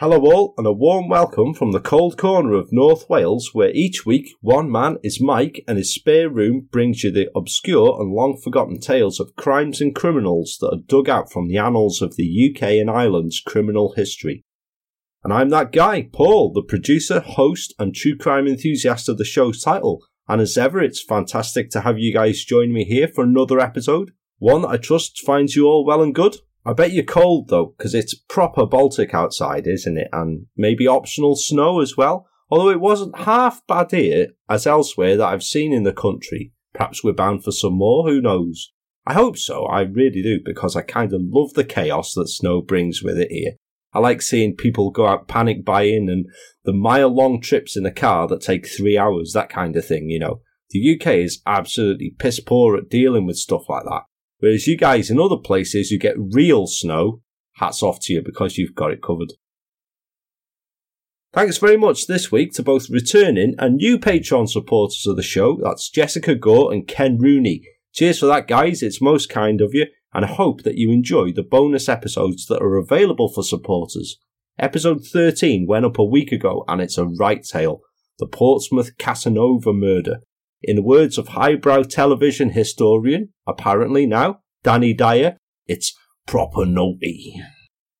Hello all, and a warm welcome from the cold corner of North Wales, where each week one man, his mic and his spare room, brings you the obscure and long-forgotten tales of crimes and criminals that are dug out from the annals of the UK and Ireland's criminal history. And I'm that guy, Paul, the producer, host and true crime enthusiast of the show's title, and as ever it's fantastic to have you guys join me here for another episode, one that I trust finds you all well and good. I bet you're cold though, because it's proper Baltic outside, isn't it? And maybe optional snow as well, although it wasn't half bad here as elsewhere that I've seen in the country. Perhaps we're bound for some more, who knows? I hope so, I really do, because I kind of love the chaos that snow brings with it here. I like seeing people go out panic buying and the mile-long trips in a car that take 3 hours, that kind of thing, you know. The UK is absolutely piss poor at dealing with stuff like that. Whereas you guys in other places who get real snow, hats off to you because you've got it covered. Thanks very much this week to both returning and new Patreon supporters of the show. That's Jessica Gore and Ken Rooney. Cheers for that, guys. It's most kind of you. And I hope that you enjoy the bonus episodes that are available for supporters. Episode 13 went up a week ago, and it's a right tale. The Portsmouth Casanova murder. In the words of highbrow television historian, apparently now, Danny Dyer, it's proper naughty.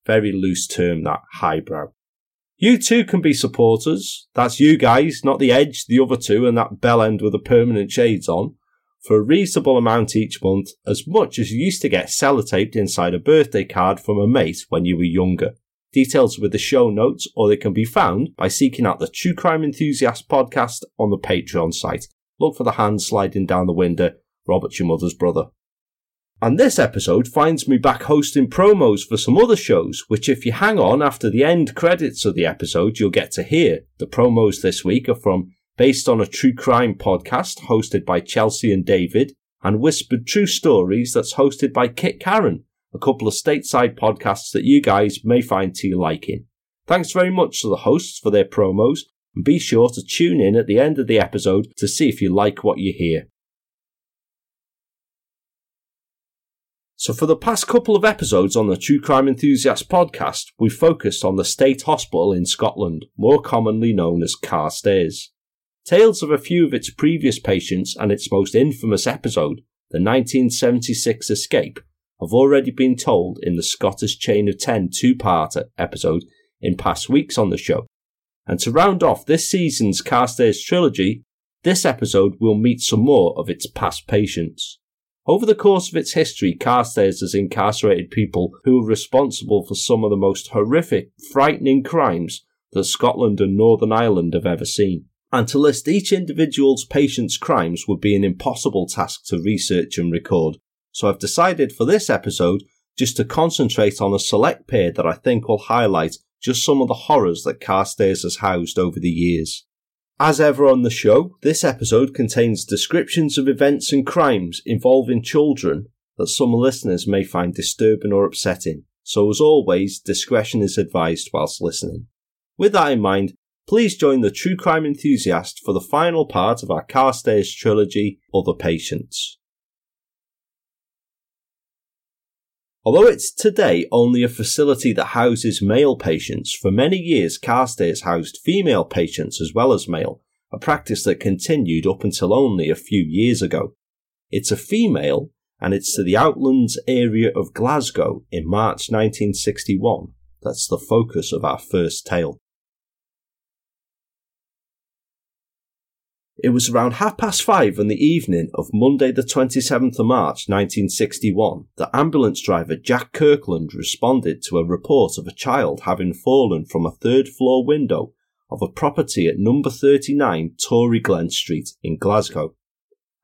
Very loose term, that, highbrow. You too can be supporters. That's you guys, not the Edge, the other two, and that bell end with the permanent shades on. For a reasonable amount each month, as much as you used to get sellotaped inside a birthday card from a mate when you were younger. Details with the show notes, or they can be found by seeking out the True Crime Enthusiast podcast on the Patreon site. Look for the hand sliding down the window, Robert's your mother's brother. And this episode finds me back hosting promos for some other shows, which if you hang on after the end credits of the episode, you'll get to hear. The promos this week are from Based on a True Crime Podcast, hosted by Chelsea and David, and Whispered True Stories, that's hosted by Kit Caron, a couple of stateside podcasts that you guys may find to your liking. Thanks very much to the hosts for their promos, and be sure to tune in at the end of the episode to see if you like what you hear. So for the past couple of episodes on the True Crime Enthusiast podcast, we focused on the State Hospital in Scotland, more commonly known as Carstairs. Tales of a few of its previous patients and its most infamous episode, the 1976 escape, have already been told in the Scottish Chain of Ten two-parter episode in past weeks on the show. And to round off this season's Carstairs trilogy, this episode will meet some more of its past patients. Over the course of its history, Carstairs has incarcerated people who are responsible for some of the most horrific, frightening crimes that Scotland and Northern Ireland have ever seen. And to list each individual's patient's crimes would be an impossible task to research and record. So I've decided for this episode just to concentrate on a select pair that I think will highlight just some of the horrors that Carstairs has housed over the years. As ever on the show, this episode contains descriptions of events and crimes involving children that some listeners may find disturbing or upsetting, so as always, discretion is advised whilst listening. With that in mind, please join the True Crime Enthusiast for the final part of our Carstairs trilogy, Other Patients. Although it's today only a facility that houses male patients, for many years Carstairs housed female patients as well as male, a practice that continued up until only a few years ago. It's a female, and it's to the Outlands area of Glasgow in March 1961. That's the focus of our first tale. It was around 5:30 on the evening of Monday the 27th of March 1961 that ambulance driver Jack Kirkland responded to a report of a child having fallen from a third floor window of a property at number 39 Tory Glen Street in Glasgow.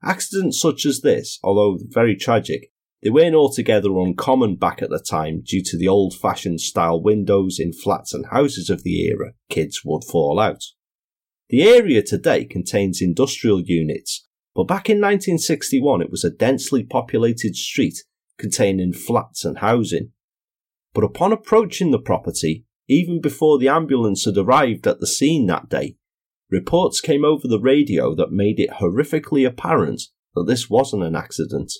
Accidents such as this, although very tragic, they weren't altogether uncommon back at the time due to the old-fashioned style windows in flats and houses of the era. Kids would fall out. The area today contains industrial units, but back in 1961 it was a densely populated street containing flats and housing. But upon approaching the property, even before the ambulance had arrived at the scene that day, reports came over the radio that made it horrifically apparent that this wasn't an accident.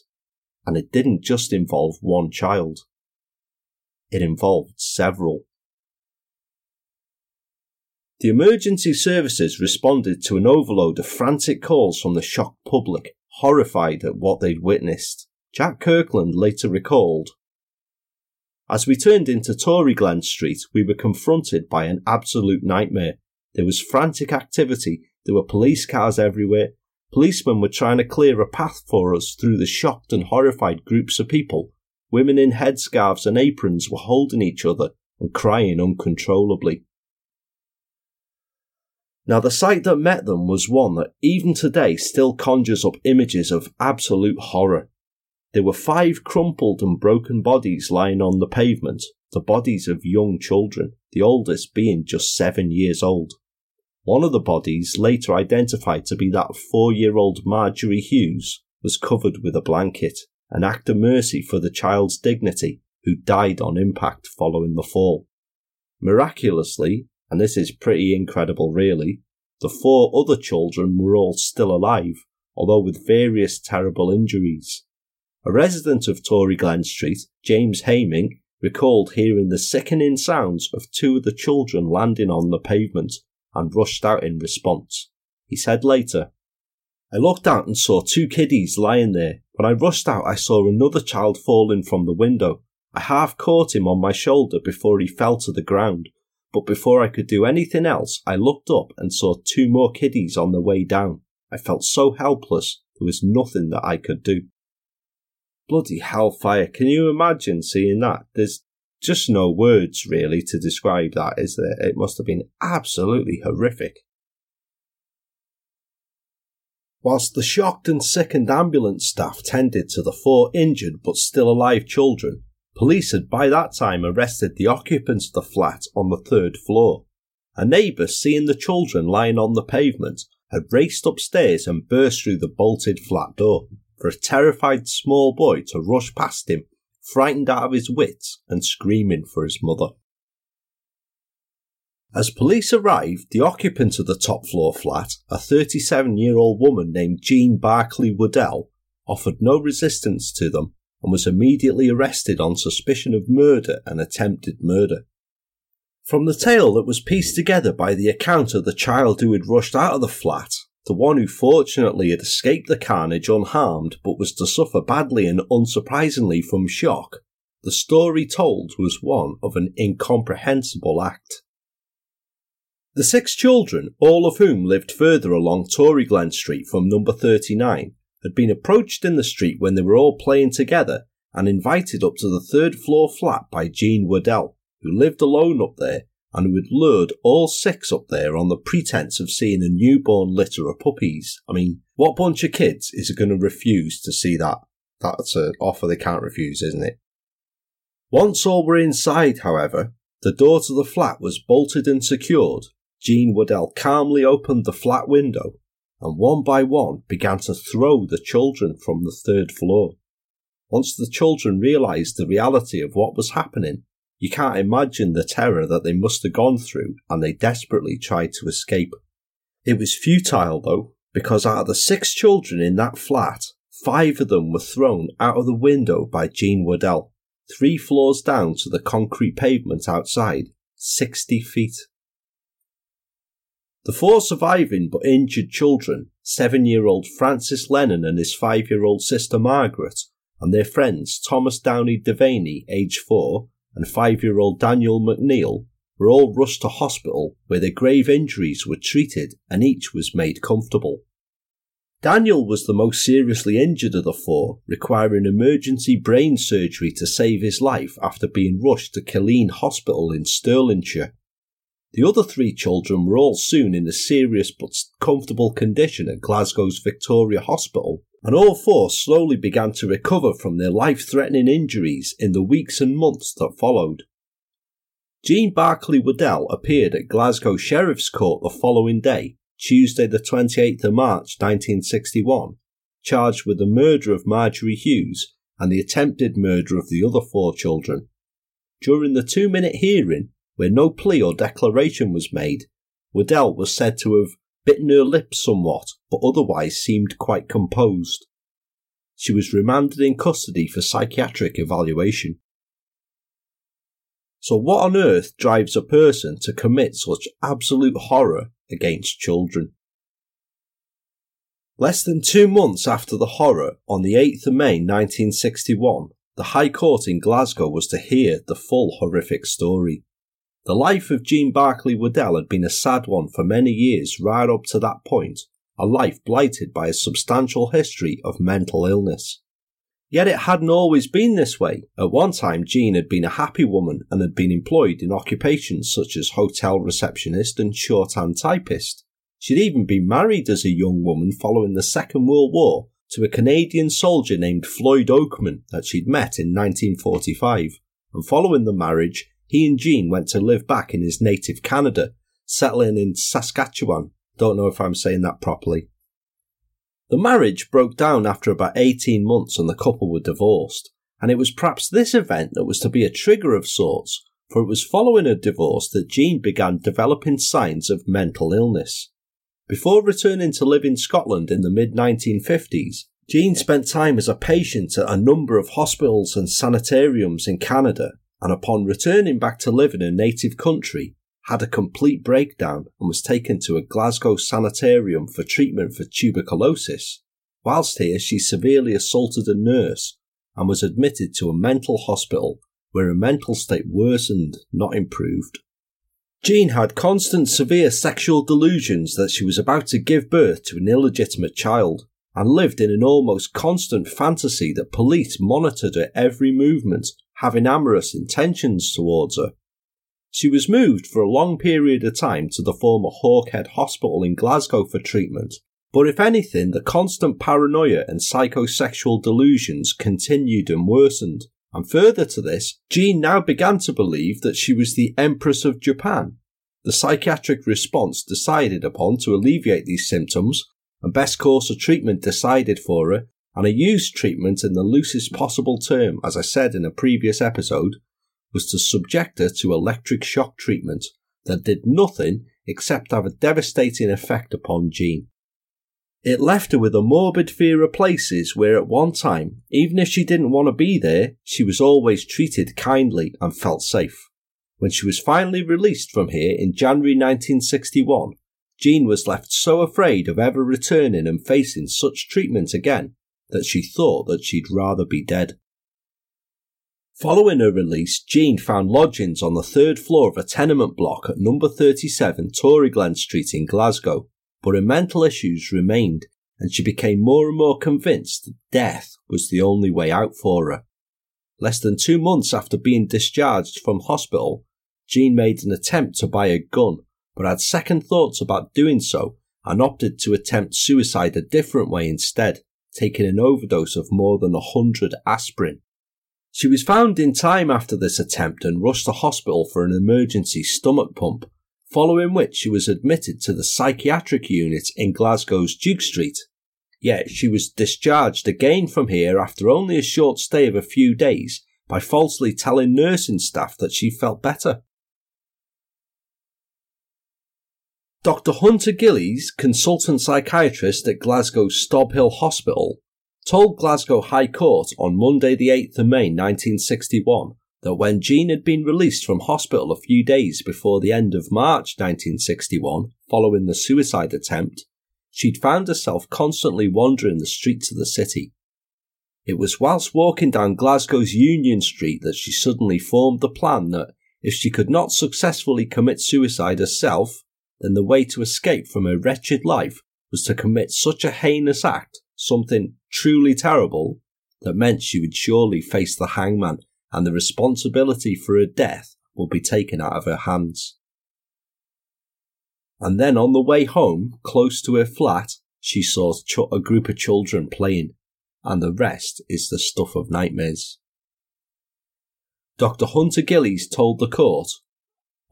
And it didn't just involve one child. It involved several. The emergency services responded to an overload of frantic calls from the shocked public, horrified at what they'd witnessed. Jack Kirkland later recalled, "As we turned into Torryglen Street, we were confronted by an absolute nightmare. There was frantic activity, there were police cars everywhere. Policemen were trying to clear a path for us through the shocked and horrified groups of people. Women in headscarves and aprons were holding each other and crying uncontrollably." Now, the sight that met them was one that even today still conjures up images of absolute horror. There were 5 crumpled and broken bodies lying on the pavement, the bodies of young children, the oldest being just 7 years old. One of the bodies, later identified to be that of 4-year-old Marjorie Hughes, was covered with a blanket, an act of mercy for the child's dignity, who died on impact following the fall. Miraculously, and this is pretty incredible really, the 4 other children were all still alive, although with various terrible injuries. A resident of Torryglen Street, James Haming, recalled hearing the sickening sounds of 2 of the children landing on the pavement and rushed out in response. He said later, "I looked out and saw 2 kiddies lying there. When I rushed out, I saw another child falling from the window. I half caught him on my shoulder before he fell to the ground, but before I could do anything else, I looked up and saw 2 more kiddies on the way down. I felt so helpless, there was nothing that I could do." Bloody hellfire, can you imagine seeing that? There's just no words really to describe that, is there? It must have been absolutely horrific. Whilst the shocked and sickened ambulance staff tended to the 4 injured but still alive children, police had by that time arrested the occupants of the flat on the 3rd floor. A neighbour, seeing the children lying on the pavement, had raced upstairs and burst through the bolted flat door, for a terrified small boy to rush past him, frightened out of his wits and screaming for his mother. As police arrived, the occupant of the top floor flat, a 37-year-old woman named Jean Barclay Waddell, offered no resistance to them and was immediately arrested on suspicion of murder and attempted murder. From the tale that was pieced together by the account of the child who had rushed out of the flat, the one who fortunately had escaped the carnage unharmed but was to suffer badly and unsurprisingly from shock, the story told was one of an incomprehensible act. The 6 children, all of whom lived further along Torryglen Street from number 39, had been approached in the street when they were all playing together and invited up to the 3rd floor flat by Jean Waddell, who lived alone up there and who had lured all 6 up there on the pretense of seeing a newborn litter of puppies. I mean, what bunch of kids is going to refuse to see that? That's an offer they can't refuse, isn't it? Once all were inside, however, the door to the flat was bolted and secured. Jean Waddell calmly opened the flat window and one by one began to throw the children from the 3rd floor. Once the children realised the reality of what was happening, you can't imagine the terror that they must have gone through, and they desperately tried to escape. It was futile though, because out of the 6 children in that flat, 5 of them were thrown out of the window by Jean Waddell, 3 floors down to the concrete pavement outside, 60 feet. The 4 surviving but injured children, 7-year-old Francis Lennon and his 5-year-old sister Margaret, and their friends Thomas Downey Devaney, age 4, and 5-year-old Daniel McNeil, were all rushed to hospital where their grave injuries were treated and each was made comfortable. Daniel was the most seriously injured of the 4, requiring emergency brain surgery to save his life after being rushed to Killeen Hospital in Stirlingshire. The other 3 children were all soon in a serious but comfortable condition at Glasgow's Victoria Hospital, and all 4 slowly began to recover from their life-threatening injuries in the weeks and months that followed. Jean Barclay Waddell appeared at Glasgow Sheriff's Court the following day, Tuesday the 28th of March 1961, charged with the murder of Marjorie Hughes and the attempted murder of the other 4 children. During the 2-minute hearing, where no plea or declaration was made, Waddell was said to have bitten her lip somewhat, but otherwise seemed quite composed. She was remanded in custody for psychiatric evaluation. So what on earth drives a person to commit such absolute horror against children? Less than 2 months after the horror, on the 8th of May 1961, the High Court in Glasgow was to hear the full horrific story. The life of Jean Barclay Waddell had been a sad one for many years right up to that point, a life blighted by a substantial history of mental illness. Yet it hadn't always been this way. At one time, Jean had been a happy woman and had been employed in occupations such as hotel receptionist and shorthand typist. She'd even been married as a young woman following the Second World War to a Canadian soldier named Floyd Oakman that she'd met in 1945, and following the marriage, he and Jean went to live back in his native Canada, settling in Saskatchewan. Don't know if I'm saying that properly. The marriage broke down after about 18 months and the couple were divorced, and it was perhaps this event that was to be a trigger of sorts, for it was following a divorce that Jean began developing signs of mental illness. Before returning to live in Scotland in the mid-1950s, Jean spent time as a patient at a number of hospitals and sanitariums in Canada, and upon returning back to live in her native country, had a complete breakdown and was taken to a Glasgow sanitarium for treatment for tuberculosis. Whilst here, she severely assaulted a nurse and was admitted to a mental hospital where her mental state worsened, not improved. Jean had constant severe sexual delusions that she was about to give birth to an illegitimate child, and lived in an almost constant fantasy that police monitored her every movement, having amorous intentions towards her. She was moved for a long period of time to the former Hawkhead Hospital in Glasgow for treatment, but if anything, the constant paranoia and psychosexual delusions continued and worsened. And further to this, Jean now began to believe that she was the Empress of Japan. The psychiatric response decided upon to alleviate these symptoms, and best course of treatment decided for her, and I used treatment in the loosest possible term, as I said in a previous episode, was to subject her to electric shock treatment that did nothing except have a devastating effect upon Jean. It left her with a morbid fear of places where at one time, even if she didn't want to be there, she was always treated kindly and felt safe. When she was finally released from here in January 1961, Jean was left so afraid of ever returning and facing such treatment again that she thought that she'd rather be dead. Following her release, Jean found lodgings on the third floor of a tenement block at number 37 Torryglen Street in Glasgow. But her mental issues remained, and she became more and more convinced that death was the only way out for her. Less than 2 months after being discharged from hospital, Jean made an attempt to buy a gun, but had second thoughts about doing so and opted to attempt suicide a different way instead, taking an overdose of more than 100 aspirin. She was found in time after this attempt and rushed to hospital for an emergency stomach pump, following which she was admitted to the psychiatric unit in Glasgow's Duke Street. Yet she was discharged again from here after only a short stay of a few days by falsely telling nursing staff that she felt better. Dr. Hunter Gillies, consultant psychiatrist at Glasgow's Stobhill Hospital, told Glasgow High Court on Monday the 8th of May 1961 that when Jean had been released from hospital a few days before the end of March 1961, following the suicide attempt, she'd found herself constantly wandering the streets of the city. It was whilst walking down Glasgow's Union Street that she suddenly formed the plan that if she could not successfully commit suicide herself, then the way to escape from her wretched life was to commit such a heinous act, something truly terrible, that meant she would surely face the hangman, and the responsibility for her death would be taken out of her hands. And then on the way home, close to her flat, she saw a group of children playing, and the rest is the stuff of nightmares. Dr. Hunter Gillies told the court,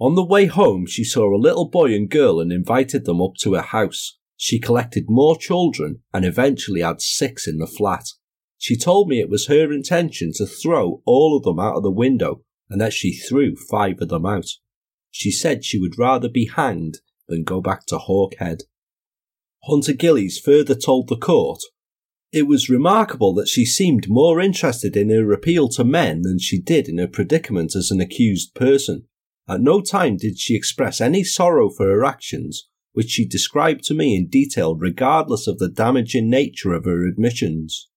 "On the way home she saw a little boy and girl and invited them up to her house. She collected more children and eventually had 6 in the flat. She told me it was her intention to throw all of them out of the window and that she threw 5 of them out. She said she would rather be hanged than go back to Hawkhead." Hunter Gillies further told the court, It was remarkable that she seemed more interested in her appeal to men than she did in her predicament as an accused person. At no time did she express any sorrow for her actions, which she described to me in detail regardless of the damaging nature of her admissions.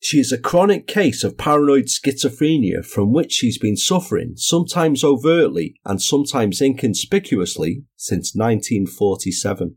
She is a chronic case of paranoid schizophrenia from which she's been suffering, sometimes overtly and sometimes inconspicuously, since 1947.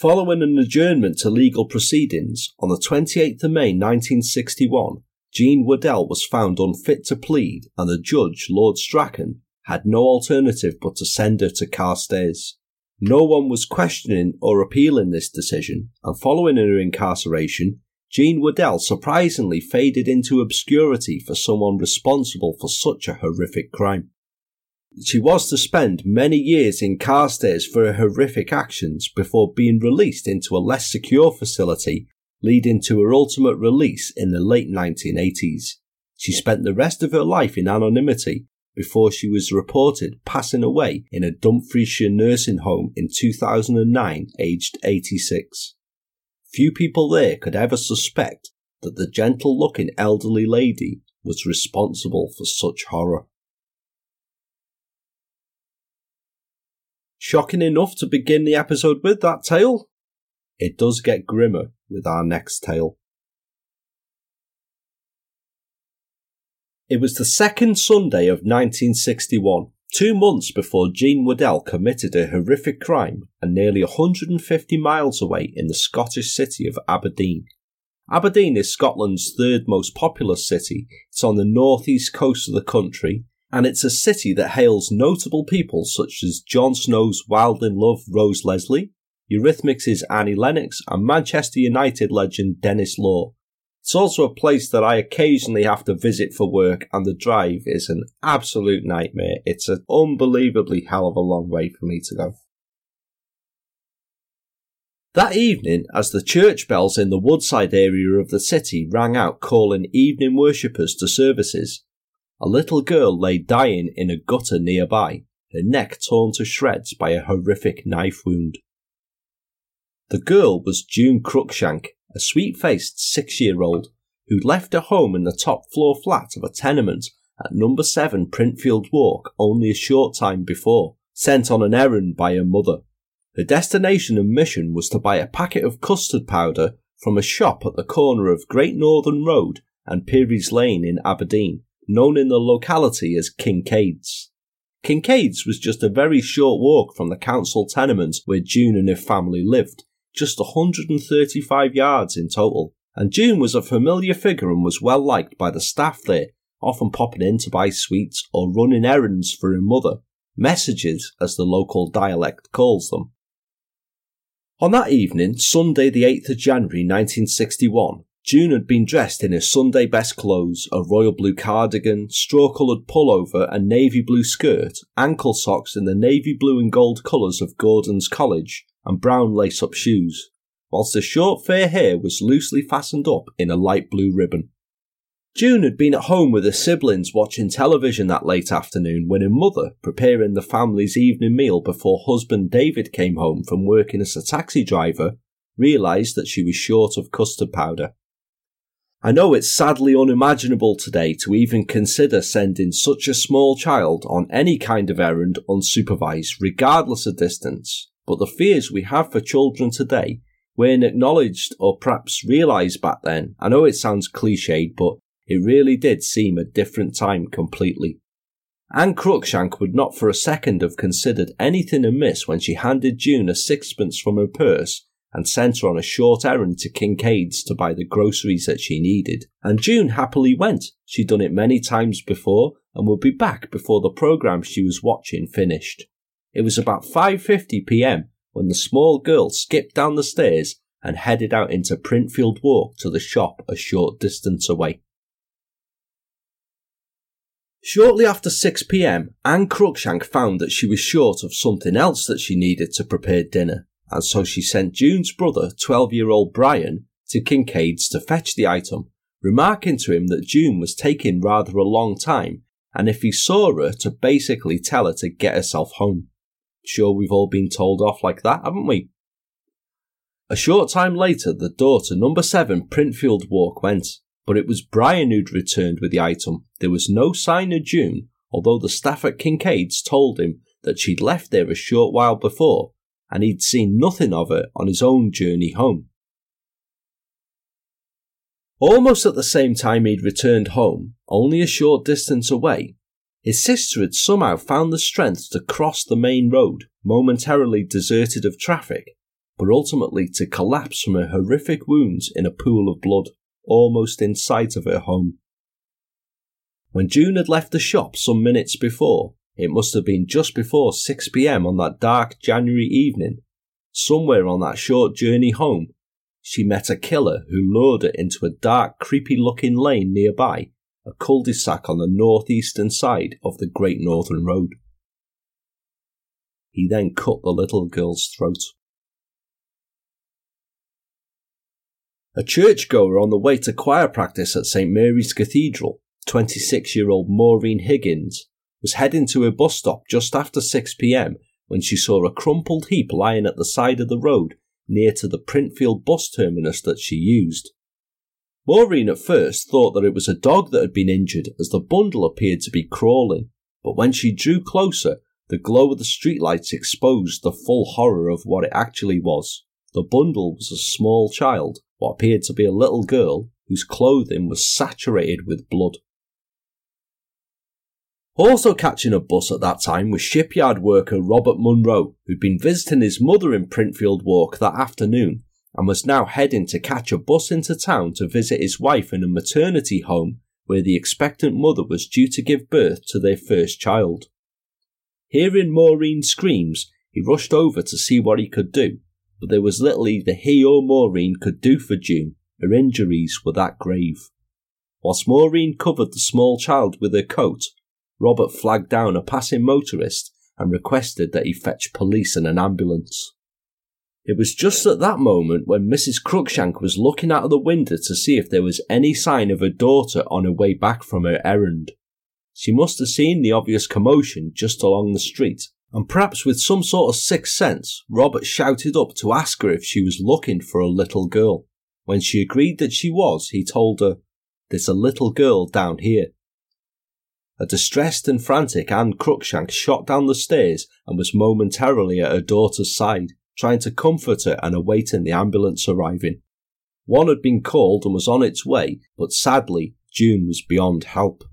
Following an adjournment to legal proceedings, on the 28th of May 1961, Jean Waddell was found unfit to plead and the judge, Lord Strachan, had no alternative but to send her to Carstairs. No one was questioning or appealing this decision, and following her incarceration, Jean Waddell surprisingly faded into obscurity for someone responsible for such a horrific crime. She was to spend many years in Carstairs for her horrific actions before being released into a less secure facility, leading to her ultimate release in the late 1980s. She spent the rest of her life in anonymity before she was reported passing away in a Dumfriesshire nursing home in 2009, aged 86. Few people there could ever suspect that the gentle-looking elderly lady was responsible for such horror. Shocking enough to begin the episode with, that tale? It does get grimmer with our next tale. It was the second Sunday of 1961, 2 months before Jean Waddell committed a horrific crime and nearly 150 miles away in the Scottish city of Aberdeen. Aberdeen is Scotland's third most populous city. It's on the northeast coast of the country, and it's a city that hails notable people such as Jon Snow's Wild in Love Rose Leslie, Eurythmics' Annie Lennox and Manchester United legend Dennis Law. It's also a place that I occasionally have to visit for work, and the drive is an absolute nightmare. It's an unbelievably hell of a long way for me to go. That evening, as the church bells in the Woodside area of the city rang out calling evening worshippers to services, a little girl lay dying in a gutter nearby, her neck torn to shreds by a horrific knife wound. The girl was June Cruickshank, a sweet-faced 6-year-old who'd left her home in the top-floor flat of a tenement at number 7 Printfield Walk only a short time before, sent on an errand by her mother. Her destination and mission was to buy a packet of custard powder from a shop at the corner of Great Northern Road and Pyrrhys Lane in Aberdeen, known in the locality as Kincaid's. Kincaid's was just a very short walk from the council tenement where June and her family lived, just 135 yards in total, and June was a familiar figure and was well liked by the staff there, often popping in to buy sweets or running errands for her mother, messages as the local dialect calls them. On that evening, Sunday the 8th of January 1961, June had been dressed in her Sunday best clothes, a royal blue cardigan, straw-coloured pullover and navy blue skirt, ankle socks in the navy blue and gold colours of Gordon's College, and brown lace-up shoes, whilst her short fair hair was loosely fastened up in a light blue ribbon. June had been at home with her siblings watching television that late afternoon when her mother, preparing the family's evening meal before husband David came home from working as a taxi driver, realised that she was short of custard powder. I know it's sadly unimaginable today to even consider sending such a small child on any kind of errand unsupervised, regardless of distance, but the fears we have for children today weren't acknowledged or perhaps realised back then. I know it sounds cliched, but it really did seem a different time completely. Anne Cruickshank would not for a second have considered anything amiss when she handed June a sixpence from her purse and sent her on a short errand to Kincaid's to buy the groceries that she needed. And June happily went. She'd done it many times before and would be back before the programme she was watching finished. It was about 5:50pm when the small girl skipped down the stairs and headed out into Printfield Walk to the shop a short distance away. Shortly after 6pm, Anne Cruickshank found that she was short of something else that she needed to prepare dinner, and so she sent June's brother, 12-year-old Brian, to Kincaid's to fetch the item, remarking to him that June was taking rather a long time, and if he saw her, to basically tell her to get herself home. Sure, we've all been told off like that, haven't we? A short time later, the door to number 7 Printfield Walk went, but it was Brian who'd returned with the item. There was no sign of June, although the staff at Kincaid's told him that she'd left there a short while before, and he'd seen nothing of her on his own journey home. Almost at the same time he'd returned home, only a short distance away, his sister had somehow found the strength to cross the main road, momentarily deserted of traffic, but ultimately to collapse from her horrific wounds in a pool of blood, almost in sight of her home. When June had left the shop some minutes before, it must have been just before 6 p.m. on that dark January evening, somewhere on that short journey home, she met a killer who lured her into a dark, creepy-looking lane nearby, a cul-de-sac on the northeastern side of the Great Northern Road. He then cut the little girl's throat. A churchgoer on the way to choir practice at St Mary's Cathedral, 26-year-old Maureen Higgins, was heading to her bus stop just after 6 p.m. when she saw a crumpled heap lying at the side of the road near to the Printfield bus terminus that she used. Maureen at first thought that it was a dog that had been injured, as the bundle appeared to be crawling, but when she drew closer, the glow of the streetlights exposed the full horror of what it actually was. The bundle was a small child, what appeared to be a little girl, whose clothing was saturated with blood. Also catching a bus at that time was shipyard worker Robert Munro, who'd been visiting his mother in Printfield Walk that afternoon, and was now heading to catch a bus into town to visit his wife in a maternity home where the expectant mother was due to give birth to their first child. Hearing Maureen's screams, he rushed over to see what he could do, but there was little either he or Maureen could do for June. Her injuries were that grave. Whilst Maureen covered the small child with her coat, Robert flagged down a passing motorist and requested that he fetch police and an ambulance. It was just at that moment when Mrs. Cruickshank was looking out of the window to see if there was any sign of her daughter on her way back from her errand. She must have seen the obvious commotion just along the street, and perhaps with some sort of sixth sense, Robert shouted up to ask her if she was looking for a little girl. When she agreed that she was, he told her, "There's a little girl down here." A distressed and frantic Anne Cruickshank shot down the stairs and was momentarily at her daughter's side, trying to comfort her and awaiting the ambulance arriving. One had been called and was on its way, but sadly, June was beyond help.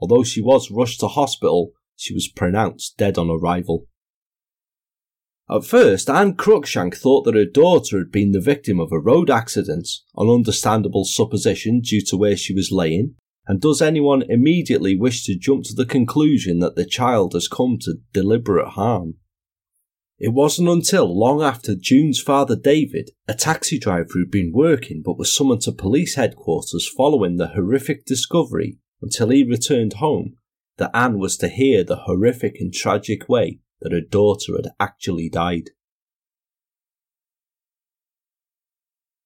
Although she was rushed to hospital, she was pronounced dead on arrival. At first, Anne Cruickshank thought that her daughter had been the victim of a road accident, an understandable supposition due to where she was laying, and does anyone immediately wish to jump to the conclusion that the child has come to deliberate harm? It wasn't until long after June's father David, a taxi driver who'd been working but was summoned to police headquarters following the horrific discovery, until he returned home, that Anne was to hear the horrific and tragic way that her daughter had actually died.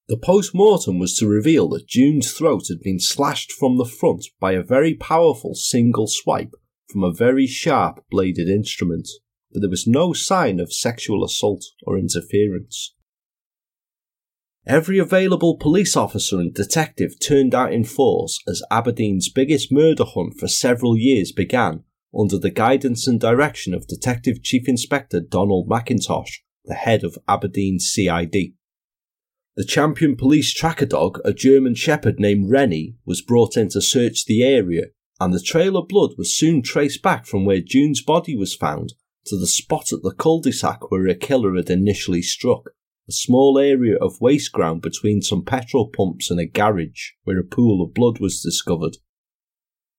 The post-mortem was to reveal that June's throat had been slashed from the front by a very powerful single swipe from a very sharp bladed instrument, but there was no sign of sexual assault or interference. Every available police officer and detective turned out in force as Aberdeen's biggest murder hunt for several years began, under the guidance and direction of Detective Chief Inspector Donald McIntosh, the head of Aberdeen CID. The champion police tracker dog, a German shepherd named Rennie, was brought in to search the area, and the trail of blood was soon traced back from where June's body was found to the spot at the cul-de-sac where her killer had initially struck, a small area of waste ground between some petrol pumps and a garage where a pool of blood was discovered.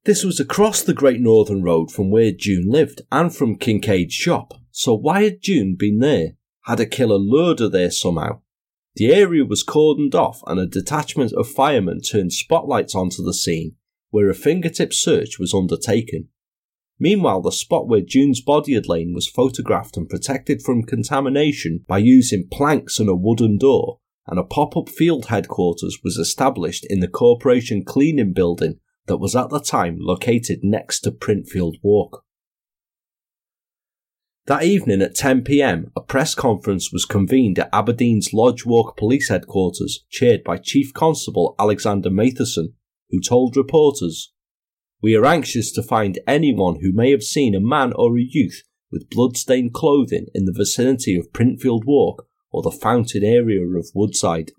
This was across the Great Northern Road from where June lived and from Kincaid's shop, so why had June been there? Had a killer lured her there somehow? The area was cordoned off and a detachment of firemen turned spotlights onto the scene, where a fingertip search was undertaken. Meanwhile, the spot where June's body had lain was photographed and protected from contamination by using planks and a wooden door, and a pop-up field headquarters was established in the corporation cleaning building that was at the time located next to Printfield Walk. That evening at 10 PM, a press conference was convened at Aberdeen's Lodge Walk Police Headquarters, chaired by Chief Constable Alexander Matheson, who told reporters, "We are anxious to find anyone who may have seen a man or a youth with blood-stained clothing in the vicinity of Printfield Walk or the fountain area of Woodside."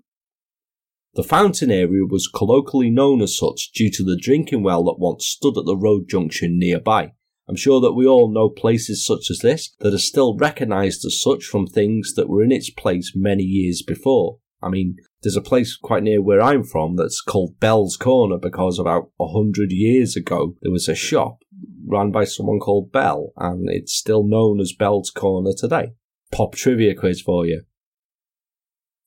The fountain area was colloquially known as such due to the drinking well that once stood at the road junction nearby. I'm sure that we all know places such as this that are still recognised as such from things that were in its place many years before. I mean, there's a place quite near where I'm from that's called Bell's Corner because about 100 years ago there was a shop run by someone called Bell, and it's still known as Bell's Corner today. Pop trivia quiz for you.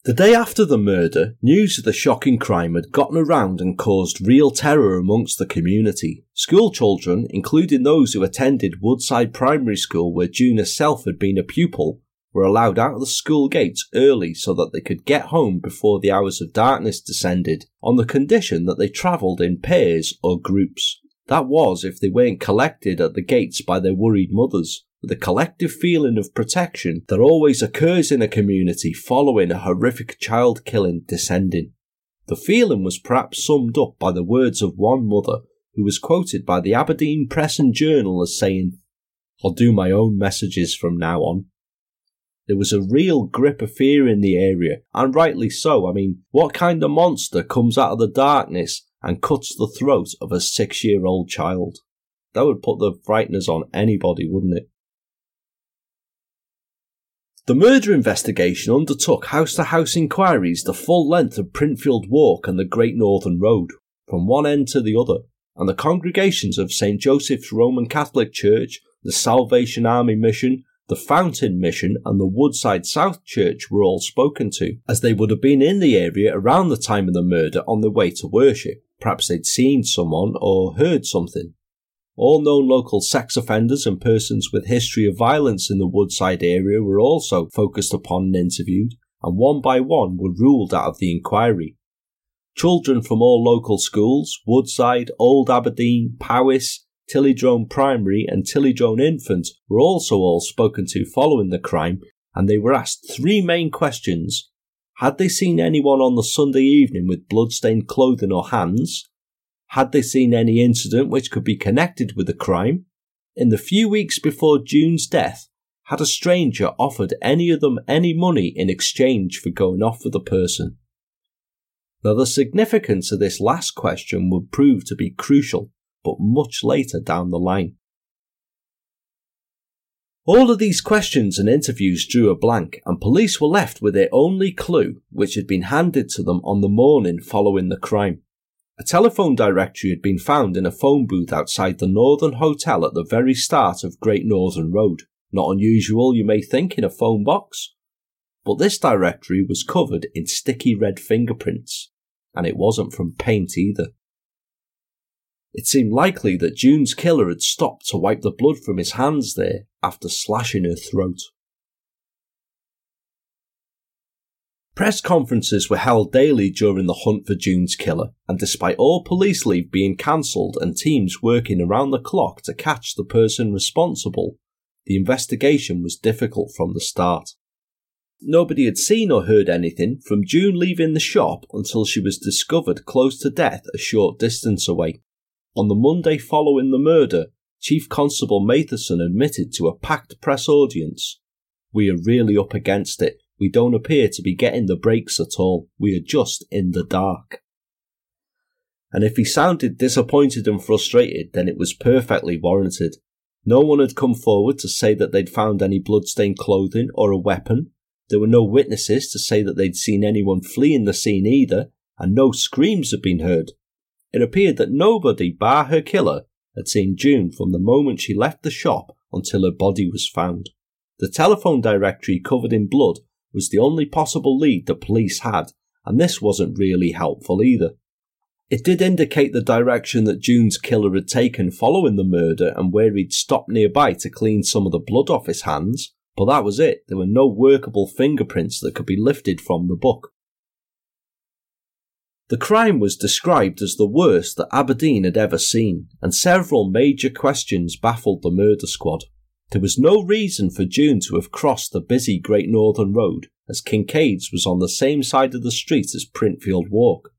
The day after the murder, news of the shocking crime had gotten around and caused real terror amongst the community. School children, including those who attended Woodside Primary School where June herself had been a pupil, were allowed out of the school gates early so that they could get home before the hours of darkness descended, on the condition that they travelled in pairs or groups. That was if they weren't collected at the gates by their worried mothers. The collective feeling of protection that always occurs in a community following a horrific child killing descending. The feeling was perhaps summed up by the words of one mother who was quoted by the Aberdeen Press and Journal as saying, "I'll do my own messages from now on." There was a real grip of fear in the area, and rightly so. I mean, what kind of monster comes out of the darkness and cuts the throat of a 6-year-old child? That would put the frighteners on anybody, wouldn't it? The murder investigation undertook house-to-house inquiries the full length of Printfield Walk and the Great Northern Road, from one end to the other, and the congregations of St Joseph's Roman Catholic Church, the Salvation Army Mission, the Fountain Mission and the Woodside South Church were all spoken to, as they would have been in the area around the time of the murder on their way to worship. Perhaps they'd seen someone or heard something. All known local sex offenders and persons with history of violence in the Woodside area were also focused upon and interviewed, and one by one were ruled out of the inquiry. Children from all local schools, Woodside, Old Aberdeen, Powys, Tillydrone Primary and Tillydrone Infant were also all spoken to following the crime, and they were asked 3 main questions. Had they seen anyone on the Sunday evening with blood-stained clothing or hands? Had they seen any incident which could be connected with the crime? In the few weeks before June's death, had a stranger offered any of them any money in exchange for going off with a person? Now, the significance of this last question would prove to be crucial, but much later down the line. All of these questions and interviews drew a blank, and police were left with their only clue, which had been handed to them on the morning following the crime. A telephone directory had been found in a phone booth outside the Northern Hotel at the very start of Great Northern Road. Not unusual, you may think, in a phone box. But this directory was covered in sticky red fingerprints, and it wasn't from paint either. It seemed likely that June's killer had stopped to wipe the blood from his hands there after slashing her throat. Press conferences were held daily during the hunt for June's killer, and despite all police leave being cancelled and teams working around the clock to catch the person responsible, the investigation was difficult from the start. Nobody had seen or heard anything from June leaving the shop until she was discovered close to death a short distance away. On the Monday following the murder, Chief Constable Matheson admitted to a packed press audience, "We are really up against it. We don't appear to be getting the breaks at all. We are just in the dark." And if he sounded disappointed and frustrated, then it was perfectly warranted. No one had come forward to say that they'd found any bloodstained clothing or a weapon. There were no witnesses to say that they'd seen anyone fleeing the scene either, and no screams had been heard. It appeared that nobody, bar her killer, had seen June from the moment she left the shop until her body was found. The telephone directory covered in blood was the only possible lead the police had, and this wasn't really helpful either. It did indicate the direction that June's killer had taken following the murder and where he'd stopped nearby to clean some of the blood off his hands, but that was it. There were no workable fingerprints that could be lifted from the book. The crime was described as the worst that Aberdeen had ever seen, and several major questions baffled the murder squad. There was no reason for June to have crossed the busy Great Northern Road, as Kincaid's was on the same side of the street as Printfield Walk.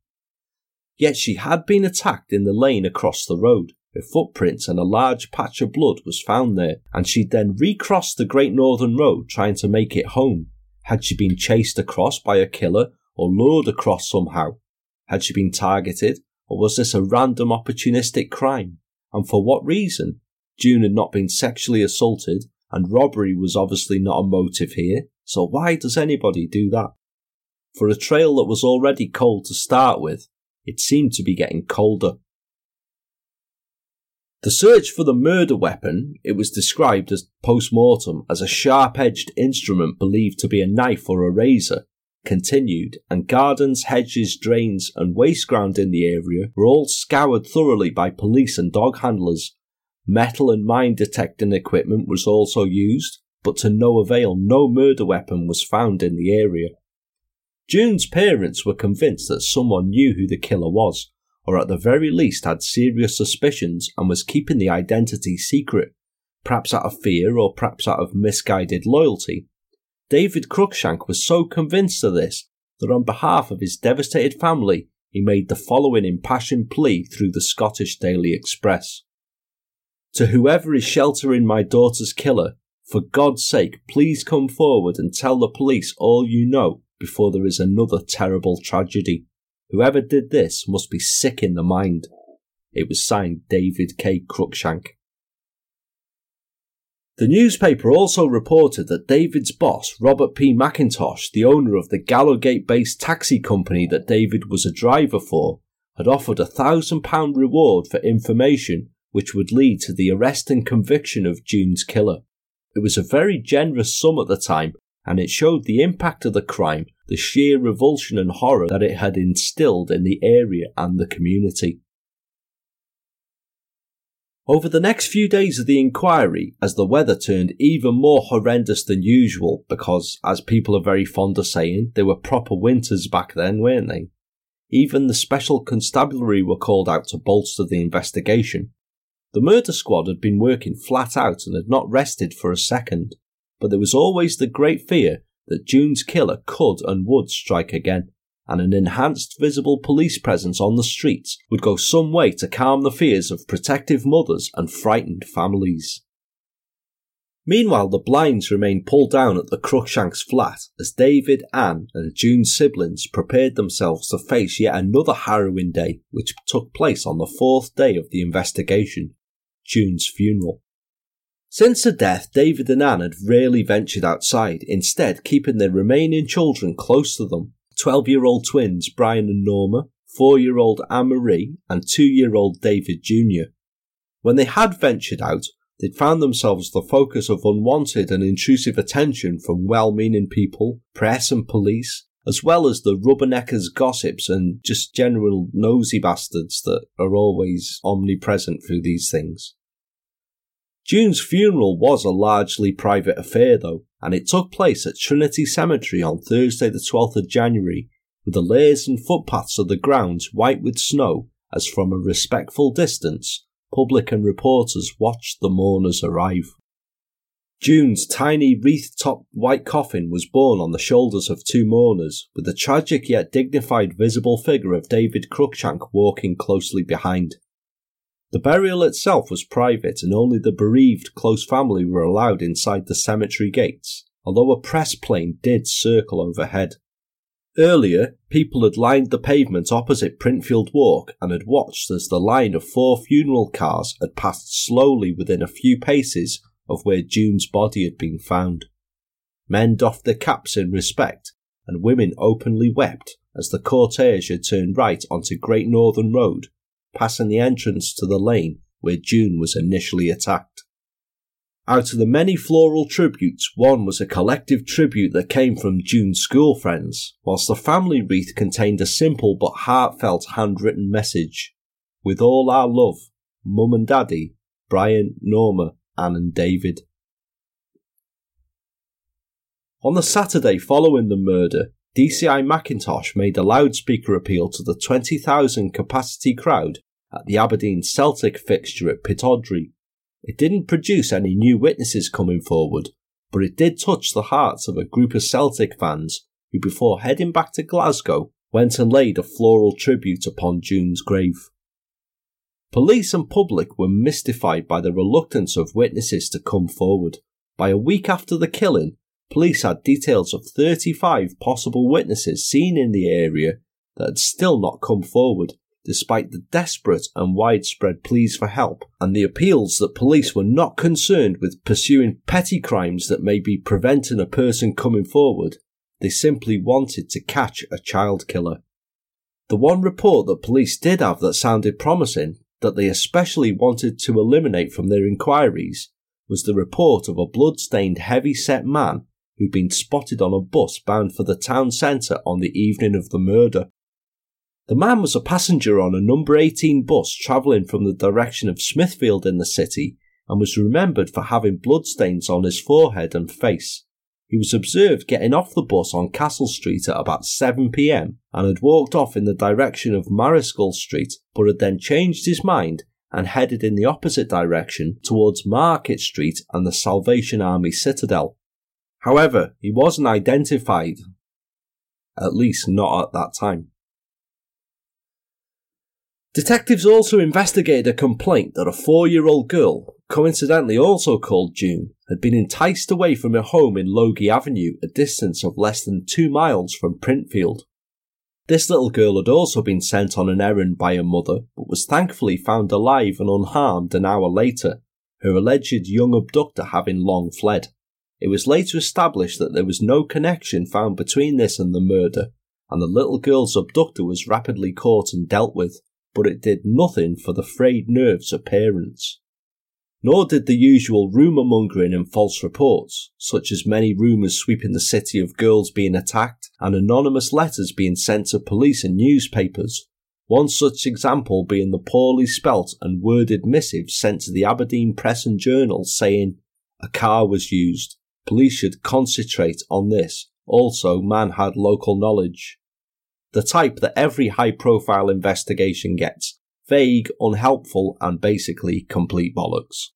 Yet she had been attacked in the lane across the road. Her footprints and a large patch of blood was found there, and she'd then recrossed the Great Northern Road trying to make it home. Had she been chased across by a killer or lured across somehow? Had she been targeted, or was this a random opportunistic crime? And for what reason? June had not been sexually assaulted, and robbery was obviously not a motive here, so why does anybody do that? For a trail that was already cold to start with, it seemed to be getting colder. The search for the murder weapon, it was described as post-mortem as a sharp-edged instrument believed to be a knife or a razor, continued, and gardens, hedges, drains and waste ground in the area were all scoured thoroughly by police and dog handlers. Metal and mine detecting equipment was also used, but to no avail, no murder weapon was found in the area. June's parents were convinced that someone knew who the killer was, or at the very least had serious suspicions and was keeping the identity secret, perhaps out of fear or perhaps out of misguided loyalty. David Cruickshank was so convinced of this that on behalf of his devastated family, he made the following impassioned plea through the Scottish Daily Express. "To whoever is sheltering my daughter's killer, for God's sake, please come forward and tell the police all you know before there is another terrible tragedy. Whoever did this must be sick in the mind." It was signed David K. Cruickshank. The newspaper also reported that David's boss, Robert P. McIntosh, the owner of the Gallowgate-based taxi company that David was a driver for, had offered a £1,000 reward for information which would lead to the arrest and conviction of June's killer. It was a very generous sum at the time, and it showed the impact of the crime, the sheer revulsion and horror that it had instilled in the area and the community. Over the next few days of the inquiry, as the weather turned even more horrendous than usual, because, as people are very fond of saying, they were proper winters back then, weren't they? Even the special constabulary were called out to bolster the investigation. The murder squad had been working flat out and had not rested for a second, but there was always the great fear that June's killer could and would strike again, and an enhanced visible police presence on the streets would go some way to calm the fears of protective mothers and frightened families. Meanwhile, the blinds remained pulled down at the Cruickshanks' flat as David, Anne and June's siblings prepared themselves to face yet another harrowing day, which took place on the 4th day of the investigation, June's funeral. Since her death, David and Anne had rarely ventured outside, instead keeping their remaining children close to them, 12-year-old twins Brian and Norma, 4-year-old Anne-Marie and 2-year-old David Jr. When they had ventured out, they'd found themselves the focus of unwanted and intrusive attention from well-meaning people, press and police, as well as the rubberneckers, gossips and just general nosy bastards that are always omnipresent through these things. June's funeral was a largely private affair though, and it took place at Trinity Cemetery on Thursday the 12th of January, with the layers and footpaths of the grounds white with snow as from a respectful distance, public and reporters watched the mourners arrive. June's tiny wreath-topped white coffin was borne on the shoulders of two mourners, with the tragic yet dignified visible figure of David Cruickshank walking closely behind. The burial itself was private and only the bereaved close family were allowed inside the cemetery gates, although a press plane did circle overhead. Earlier, people had lined the pavement opposite Printfield Walk and had watched as the line of 4 funeral cars had passed slowly within a few paces of where June's body had been found. Men doffed their caps in respect, and women openly wept as the cortege had turned right onto Great Northern Road, passing the entrance to the lane where June was initially attacked. Out of the many floral tributes, one was a collective tribute that came from June's school friends, whilst the family wreath contained a simple but heartfelt handwritten message. "With all our love, Mum and Daddy, Brian, Norma, Anne and David." On the Saturday following the murder, DCI McIntosh made a loudspeaker appeal to the 20,000 capacity crowd at the Aberdeen Celtic fixture at Pittodrie. It didn't produce any new witnesses coming forward, but it did touch the hearts of a group of Celtic fans who, before heading back to Glasgow, went and laid a floral tribute upon June's grave. Police and public were mystified by the reluctance of witnesses to come forward. By a week after the killing, police had details of 35 possible witnesses seen in the area that had still not come forward, despite the desperate and widespread pleas for help and the appeals that police were not concerned with pursuing petty crimes that may be preventing a person coming forward. They simply wanted to catch a child killer. The one report that police did have that sounded promising, that they especially wanted to eliminate from their inquiries, was the report of a blood-stained, heavy-set man who'd been spotted on a bus bound for the town centre on the evening of the murder. The man was a passenger on a number 18 bus travelling from the direction of Smithfield in the city, and was remembered for having bloodstains on his forehead and face. He was observed getting off the bus on Castle Street at about 7 p.m. and had walked off in the direction of Mariscal Street, but had then changed his mind and headed in the opposite direction towards Market Street and the Salvation Army Citadel. However, he wasn't identified, at least not at that time. Detectives also investigated a complaint that a 4-year-old girl, coincidentally also called June, had been enticed away from her home in Logie Avenue, a distance of less than 2 miles from Printfield. This little girl had also been sent on an errand by her mother, but was thankfully found alive and unharmed an hour later, her alleged young abductor having long fled. It was later established that there was no connection found between this and the murder, and the little girl's abductor was rapidly caught and dealt with, but it did nothing for the frayed nerves of parents. Nor did the usual rumour-mongering and false reports, such as many rumours sweeping the city of girls being attacked and anonymous letters being sent to police and newspapers, one such example being the poorly spelt and worded missive sent to the Aberdeen Press and Journal saying, "A car was used. Police should concentrate on this. Also, man had local knowledge." The type that every high-profile investigation gets. Vague, unhelpful, and basically complete bollocks.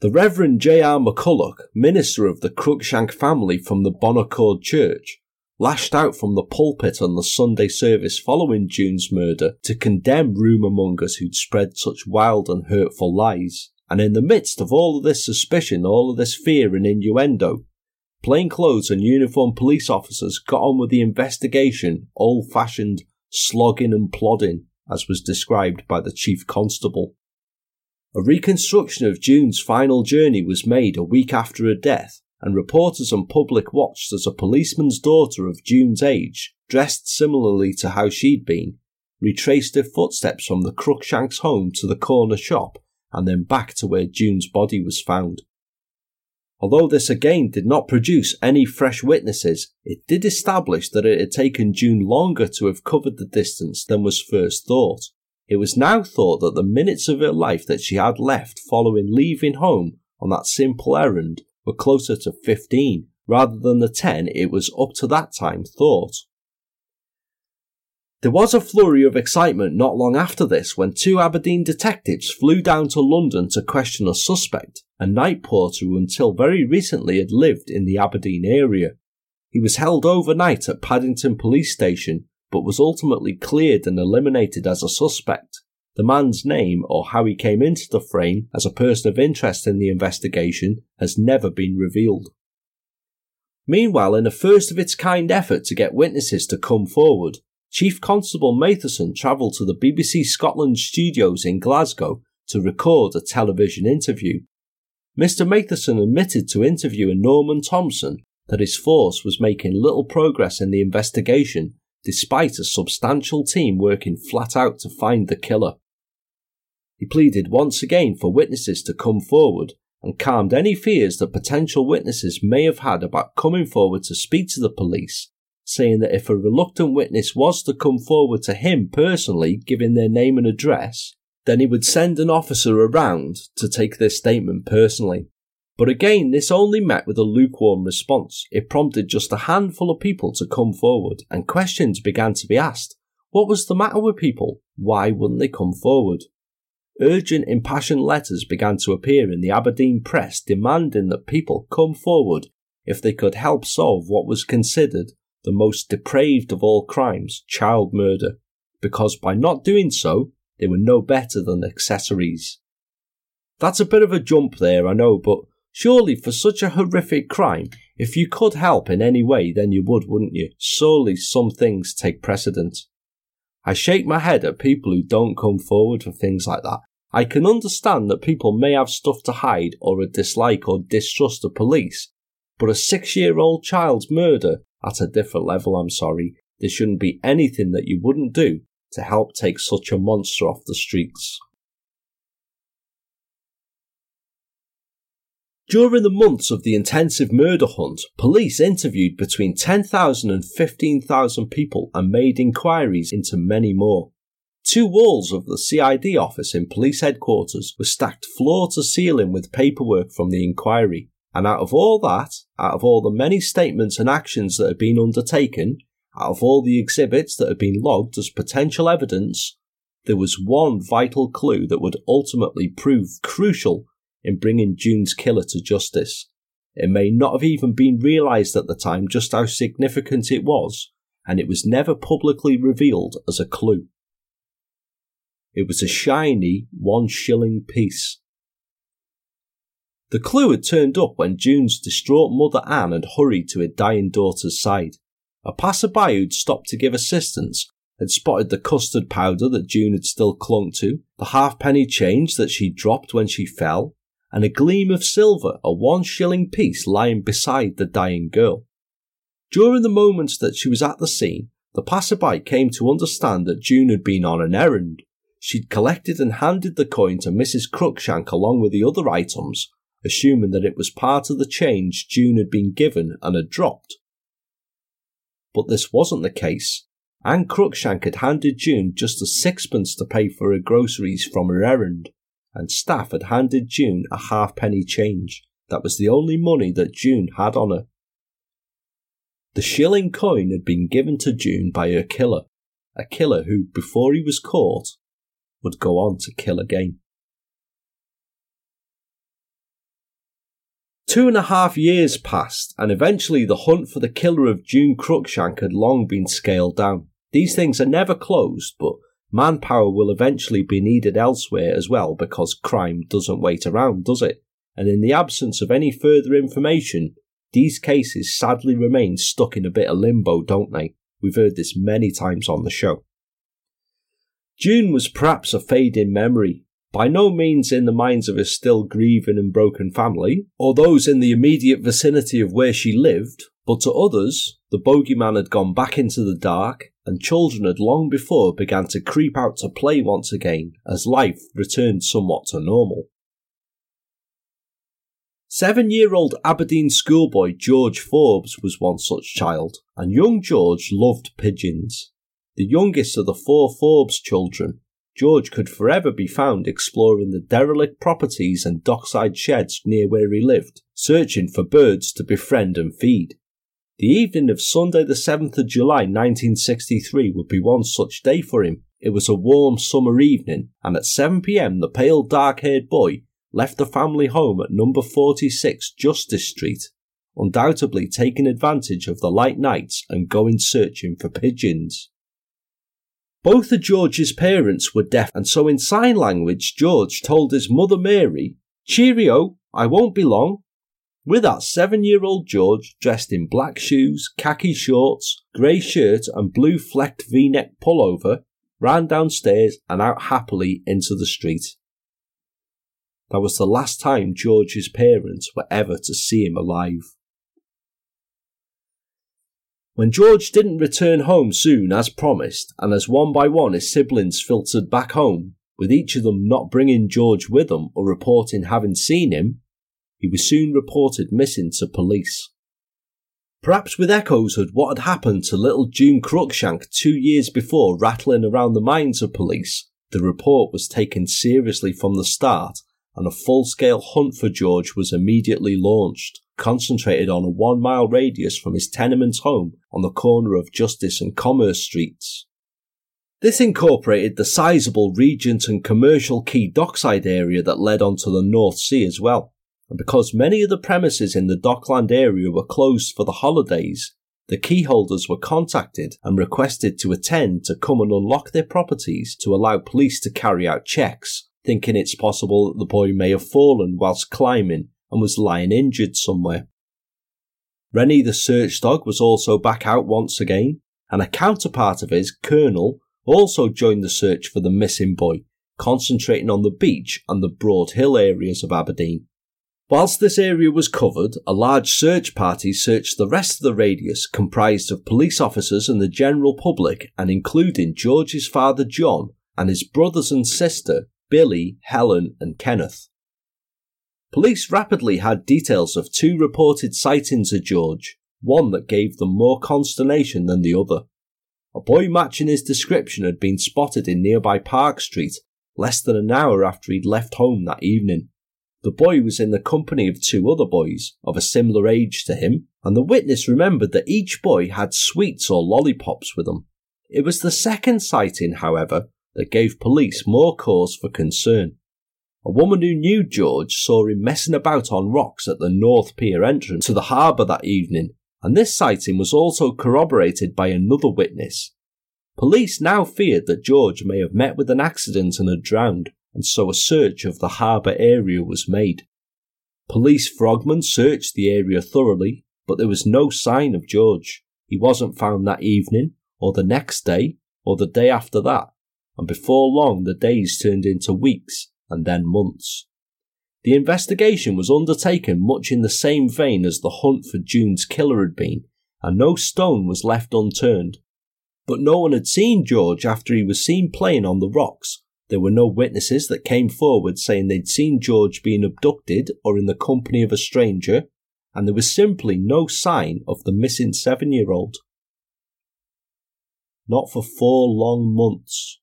The Reverend J.R. McCulloch, minister of the Cruickshank family from the Bonaccord Church, lashed out from the pulpit on the Sunday service following June's murder to condemn rumourmongers who'd spread such wild and hurtful lies. And in the midst of all of this suspicion, all of this fear and innuendo, plainclothes and uniformed police officers got on with the investigation, old-fashioned slogging and plodding, as was described by the chief constable. A reconstruction of June's final journey was made a week after her death, and reporters and public watched as a policeman's daughter of June's age, dressed similarly to how she'd been, retraced her footsteps from the Cruickshanks' home to the corner shop and then back to where June's body was found. Although this again did not produce any fresh witnesses, it did establish that it had taken June longer to have covered the distance than was first thought. It was now thought that the minutes of her life that she had left following leaving home on that simple errand were closer to 15, rather than the 10 it was up to that time thought. There was a flurry of excitement not long after this when 2 Aberdeen detectives flew down to London to question a suspect, a night porter who until very recently had lived in the Aberdeen area. He was held overnight at Paddington Police Station, but was ultimately cleared and eliminated as a suspect. The man's name, or how he came into the frame as a person of interest in the investigation, has never been revealed. Meanwhile, in a first-of-its-kind effort to get witnesses to come forward, Chief Constable Matheson travelled to the BBC Scotland studios in Glasgow to record a television interview. Mr. Matheson admitted to interviewing Norman Thompson that his force was making little progress in the investigation despite a substantial team working flat out to find the killer. He pleaded once again for witnesses to come forward and calmed any fears that potential witnesses may have had about coming forward to speak to the police, saying that if a reluctant witness was to come forward to him personally, giving their name and address, then he would send an officer around to take their statement personally. But again, this only met with a lukewarm response. It prompted just a handful of people to come forward, and questions began to be asked. What was the matter with people? Why wouldn't they come forward? urgent, impassioned letters began to appear in the Aberdeen press demanding that people come forward if they could help solve what was considered the most depraved of all crimes, child murder, because by not doing so, they were no better than accessories. That's a bit of a jump there, I know, but surely for such a horrific crime, if you could help in any way, then you would, wouldn't you? Surely some things take precedence. I shake my head at people who don't come forward for things like that. I can understand that people may have stuff to hide or a dislike or distrust of police, but a 6-year-old child's murder, at a different level, I'm sorry. There shouldn't be anything that you wouldn't do to help take such a monster off the streets. During the months of the intensive murder hunt, police interviewed between 10,000 and 15,000 people and made inquiries into many more. Two walls of the CID office in police headquarters were stacked floor to ceiling with paperwork from the inquiry, and out of all the many statements and actions that had been undertaken, out of all the exhibits that had been logged as potential evidence, there was one vital clue that would ultimately prove crucial in bringing June's killer to justice. It may not have even been realised at the time just how significant it was, and it was never publicly revealed as a clue. It was a shiny 1-shilling piece. The clue had turned up when June's distraught mother Anne had hurried to her dying daughter's side. A passerby who'd stopped to give assistance had spotted the custard powder that June had still clung to, the halfpenny change that she dropped when she fell, and a gleam of silver, a 1-shilling piece lying beside the dying girl. During the moments that she was at the scene, the passerby came to understand that June had been on an errand. She'd collected and handed the coin to Mrs. Cruickshank along with the other items, assuming that it was part of the change June had been given and had dropped. But this wasn't the case. Anne Cruickshank had handed June just a sixpence to pay for her groceries from her errand, and staff had handed June a halfpenny change. That was the only money that June had on her. The 1-shilling coin had been given to June by her killer, a killer who, before he was caught, would go on to kill again. 2.5 years passed, and eventually the hunt for the killer of June Cruickshank had long been scaled down. These things are never closed, but manpower will eventually be needed elsewhere as well, because crime doesn't wait around, does it? And in the absence of any further information, these cases sadly remain stuck in a bit of limbo, don't they? We've heard this many times on the show. June was perhaps a fading memory, by no means in the minds of her still grieving and broken family, or those in the immediate vicinity of where she lived, but to others, the bogeyman had gone back into the dark, and children had long before began to creep out to play once again as life returned somewhat to normal. 7-year-old Aberdeen schoolboy George Forbes was one such child, and young George loved pigeons. The youngest of the 4 Forbes children, George could forever be found exploring the derelict properties and dockside sheds near where he lived, searching for birds to befriend and feed. The evening of Sunday the 7th of July 1963 would be one such day for him. It was a warm summer evening, and at 7 p.m. the pale dark-haired boy left the family home at number 46 Justice Street, undoubtedly taking advantage of the light nights and going searching for pigeons. Both of George's parents were deaf, and so in sign language George told his mother Mary, "Cheerio, I won't be long." With that, 7-year-old George, dressed in black shoes, khaki shorts, grey shirt and blue flecked V-neck pullover, ran downstairs and out happily into the street. That was the last time George's parents were ever to see him alive. When George didn't return home soon as promised, and as one by one his siblings filtered back home, with each of them not bringing George with them or reporting having seen him, he was soon reported missing to police. Perhaps with echoes of what had happened to little June Cruickshank 2 years before rattling around the minds of police, the report was taken seriously from the start, and a full-scale hunt for George was immediately launched, concentrated on a 1-mile radius from his tenement home on the corner of Justice and Commerce Streets. This incorporated the sizable Regent and commercial quay dockside area that led onto the North Sea as well, and because many of the premises in the Dockland area were closed for the holidays, the keyholders were contacted and requested to attend to come and unlock their properties to allow police to carry out checks, thinking it's possible that the boy may have fallen whilst climbing and was lying injured somewhere. Rennie the search dog was also back out once again, and a counterpart of his, Colonel, also joined the search for the missing boy, concentrating on the beach and the Broad Hill areas of Aberdeen. Whilst this area was covered, a large search party searched the rest of the radius, comprised of police officers and the general public, and including George's father John and his brothers and sister, Billy, Helen and Kenneth. Police rapidly had details of two reported sightings of George, one that gave them more consternation than the other. A boy matching his description had been spotted in nearby Park Street less than an hour after he'd left home that evening. The boy was in the company of two other boys of a similar age to him, and the witness remembered that each boy had sweets or lollipops with them. It was the second sighting, however, that gave police more cause for concern. A woman who knew George saw him messing about on rocks at the North Pier entrance to the harbour that evening, and this sighting was also corroborated by another witness. Police now feared that George may have met with an accident and had drowned, and so a search of the harbour area was made. Police frogmen searched the area thoroughly, but there was no sign of George. He wasn't found that evening, or the next day, or the day after that, and before long the days turned into weeks and then months. The investigation was undertaken much in the same vein as the hunt for June's killer had been, and no stone was left unturned. But no one had seen George after he was seen playing on the rocks. There were no witnesses that came forward saying they'd seen George being abducted or in the company of a stranger, and there was simply no sign of the missing 7-year-old. Not for 4 long months.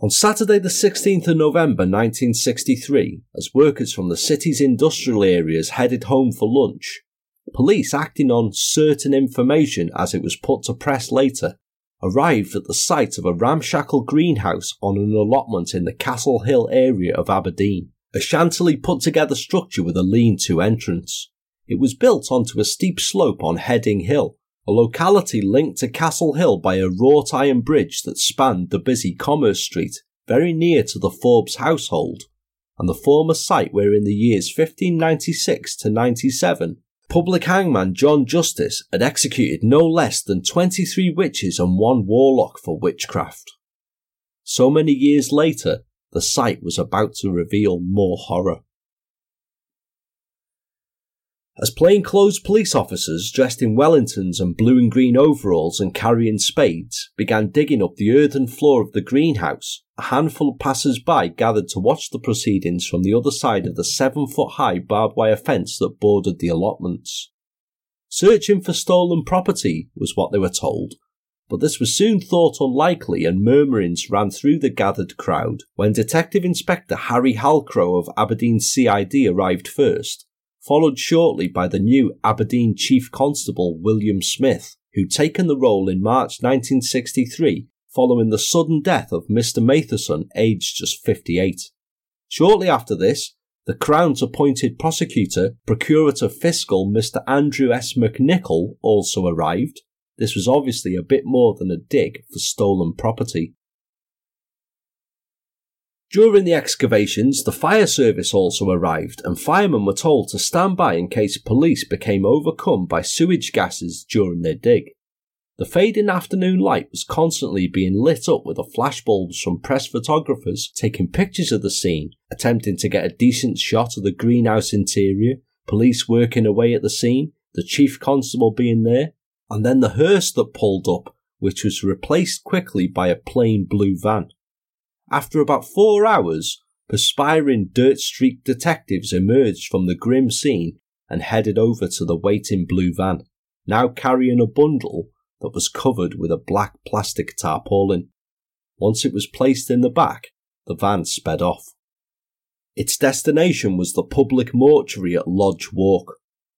On Saturday the 16th of November 1963, as workers from the city's industrial areas headed home for lunch, police, acting on certain information as it was put to press later, arrived at the site of a ramshackle greenhouse on an allotment in the Castle Hill area of Aberdeen, a shantily put-together structure with a lean-to entrance. It was built onto a steep slope on Heading Hill, a locality linked to Castle Hill by a wrought-iron bridge that spanned the busy Commerce Street, very near to the Forbes household, and the former site where in the years 1596 to 97, public hangman John Justice had executed no less than 23 witches and 1 warlock for witchcraft. So many years later, the site was about to reveal more horror. As plainclothes police officers dressed in Wellingtons and blue and green overalls and carrying spades began digging up the earthen floor of the greenhouse, a handful of passers-by gathered to watch the proceedings from the other side of the 7-foot-high barbed wire fence that bordered the allotments. Searching for stolen property was what they were told, but this was soon thought unlikely, and murmurings ran through the gathered crowd when Detective Inspector Harry Halcrow of Aberdeen CID arrived first, followed shortly by the new Aberdeen Chief Constable William Smith, who'd taken the role in March 1963 following the sudden death of Mr Matheson, aged just 58. Shortly after this, the Crown's appointed prosecutor, Procurator Fiscal Mr Andrew S McNichol also arrived. This was obviously a bit more than a dig for stolen property. During the excavations, the fire service also arrived, and firemen were told to stand by in case police became overcome by sewage gases during their dig. The fading afternoon light was constantly being lit up with the flashbulbs from press photographers taking pictures of the scene, attempting to get a decent shot of the greenhouse interior, police working away at the scene, the chief constable being there, and then the hearse that pulled up, which was replaced quickly by a plain blue van. After about 4 hours, perspiring, dirt-streaked detectives emerged from the grim scene and headed over to the waiting blue van, now carrying a bundle that was covered with a black plastic tarpaulin. Once it was placed in the back, the van sped off. Its destination was the public mortuary at Lodge Walk.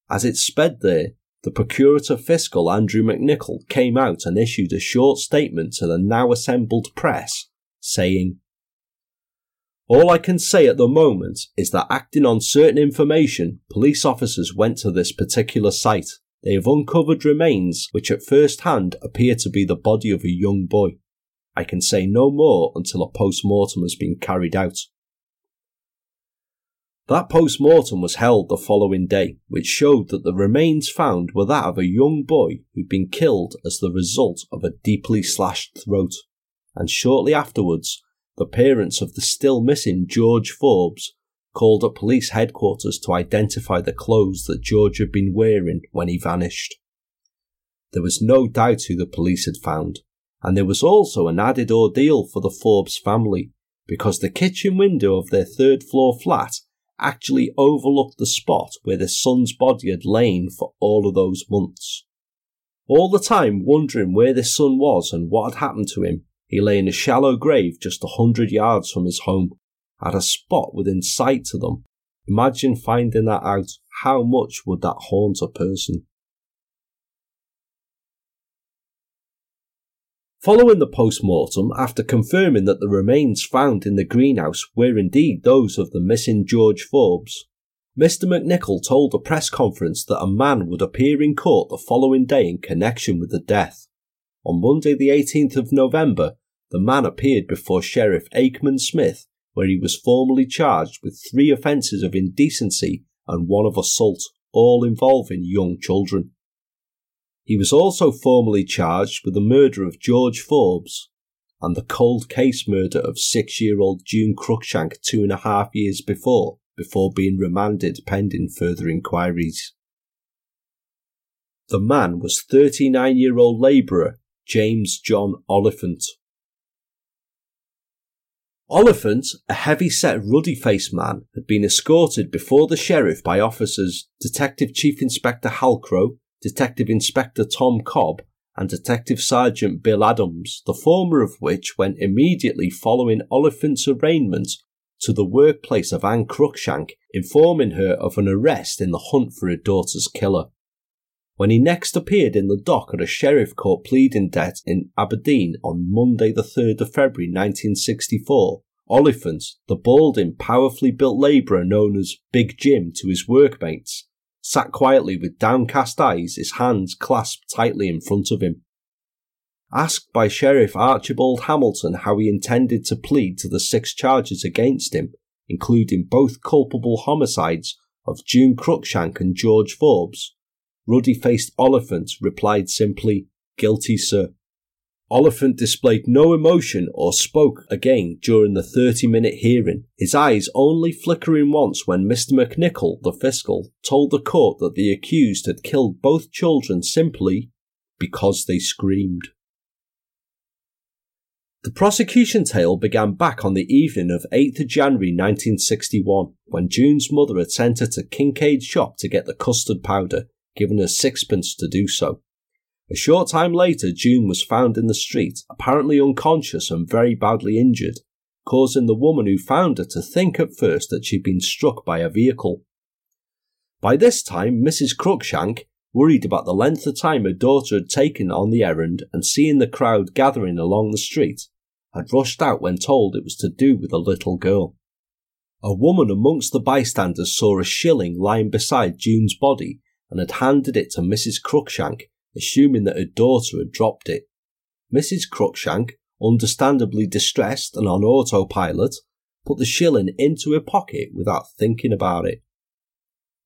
As it sped there, the Procurator Fiscal Andrew McNichol came out and issued a short statement to the now assembled press, saying, "All I can say at the moment is that acting on certain information, police officers went to this particular site. They have uncovered remains which at first hand appear to be the body of a young boy. I can say no more until a post-mortem has been carried out." That post-mortem was held the following day, which showed that the remains found were that of a young boy who'd been killed as the result of a deeply slashed throat, and shortly afterwards, the parents of the still-missing George Forbes called at police headquarters to identify the clothes that George had been wearing when he vanished. There was no doubt who the police had found, and there was also an added ordeal for the Forbes family, because the kitchen window of their third-floor flat actually overlooked the spot where their son's body had lain for all of those months. All the time wondering where their son was and what had happened to him, he lay in a shallow grave just 100 yards from his home, at a spot within sight to them. Imagine finding that out. How much would that haunt a person? Following the post-mortem, after confirming that the remains found in the greenhouse were indeed those of the missing George Forbes, Mr. McNichol told a press conference that a man would appear in court the following day in connection with the death. On Monday the 18th of November, the man appeared before Sheriff Aikman Smith, where he was formally charged with 3 offences of indecency and 1 of assault, all involving young children. He was also formally charged with the murder of George Forbes and the cold case murder of 6-year-old June Cruickshank 2.5 years before being remanded pending further inquiries. The man was 39-year-old labourer James John Oliphant. Oliphant, a heavy-set, ruddy-faced man, had been escorted before the sheriff by officers Detective Chief Inspector Halcrow, Detective Inspector Tom Cobb, and Detective Sergeant Bill Adams, the former of which went immediately following Oliphant's arraignment to the workplace of Anne Cruickshank, informing her of an arrest in the hunt for her daughter's killer. When he next appeared in the dock at a sheriff court pleading debt in Aberdeen on Monday the 3rd of February 1964, Oliphant, the balding, powerfully built labourer known as Big Jim to his workmates, sat quietly with downcast eyes, his hands clasped tightly in front of him. Asked by Sheriff Archibald Hamilton how he intended to plead to the 6 charges against him, including both culpable homicides of June Cruickshank and George Forbes, ruddy-faced Oliphant replied simply, "Guilty, sir." Oliphant displayed no emotion or spoke again during the 30-minute hearing, his eyes only flickering once when Mr. McNichol, the fiscal, told the court that the accused had killed both children simply because they screamed. The prosecution tale began back on the evening of 8th January 1961, when June's mother had sent her to Kincaid's shop to get the custard powder, given her 6pence to do so. A short time later, June was found in the street, apparently unconscious and very badly injured, causing the woman who found her to think at first that she'd been struck by a vehicle. By this time, Mrs. Cruickshank, worried about the length of time her daughter had taken on the errand and seeing the crowd gathering along the street, had rushed out when told it was to do with a little girl. A woman amongst the bystanders saw a shilling lying beside June's body and had handed it to Mrs. Cruickshank, assuming that her daughter had dropped it. Mrs. Cruickshank, understandably distressed and on autopilot, put the shilling into her pocket without thinking about it.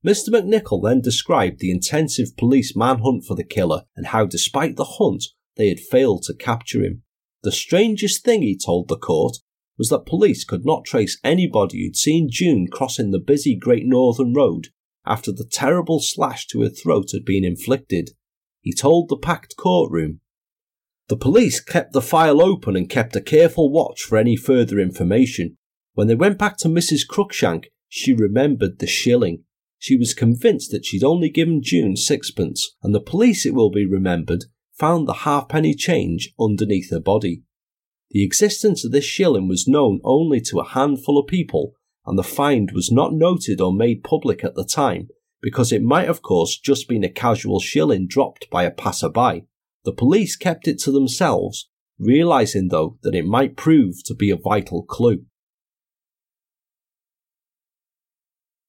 Mr. McNichol then described the intensive police manhunt for the killer and how, despite the hunt, they had failed to capture him. The strangest thing, he told the court, was that police could not trace anybody who'd seen June crossing the busy Great Northern Road after the terrible slash to her throat had been inflicted. He told the packed courtroom, "The police kept the file open and kept a careful watch for any further information. When they went back to Mrs. Cruickshank, she remembered the shilling. She was convinced that she'd only given June 6pence, and the police, it will be remembered, found the halfpenny change underneath her body. The existence of this shilling was known only to a handful of people, and the find was not noted or made public at the time, because it might of course just been a casual shilling dropped by a passer-by. The police kept it to themselves, realising though that it might prove to be a vital clue.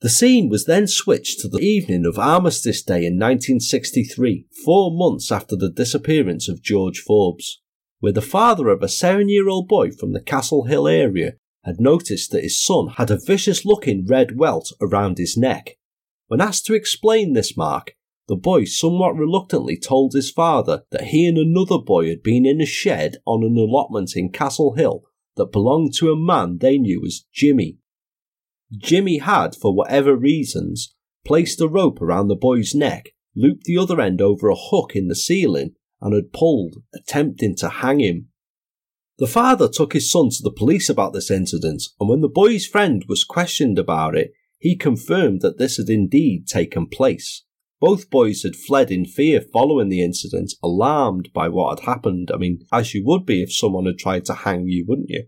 The scene was then switched to the evening of Armistice Day in 1963, 4 months after the disappearance of George Forbes, where the father of a 7-year-old boy from the Castle Hill area had noticed that his son had a vicious-looking red welt around his neck. When asked to explain this mark, the boy somewhat reluctantly told his father that he and another boy had been in a shed on an allotment in Castle Hill that belonged to a man they knew as Jimmy. Jimmy had, for whatever reasons, placed a rope around the boy's neck, looped the other end over a hook in the ceiling, and had pulled, attempting to hang him. The father took his son to the police about this incident, and when the boy's friend was questioned about it, he confirmed that this had indeed taken place. Both boys had fled in fear following the incident, alarmed by what had happened. I mean, as you would be if someone had tried to hang you, wouldn't you?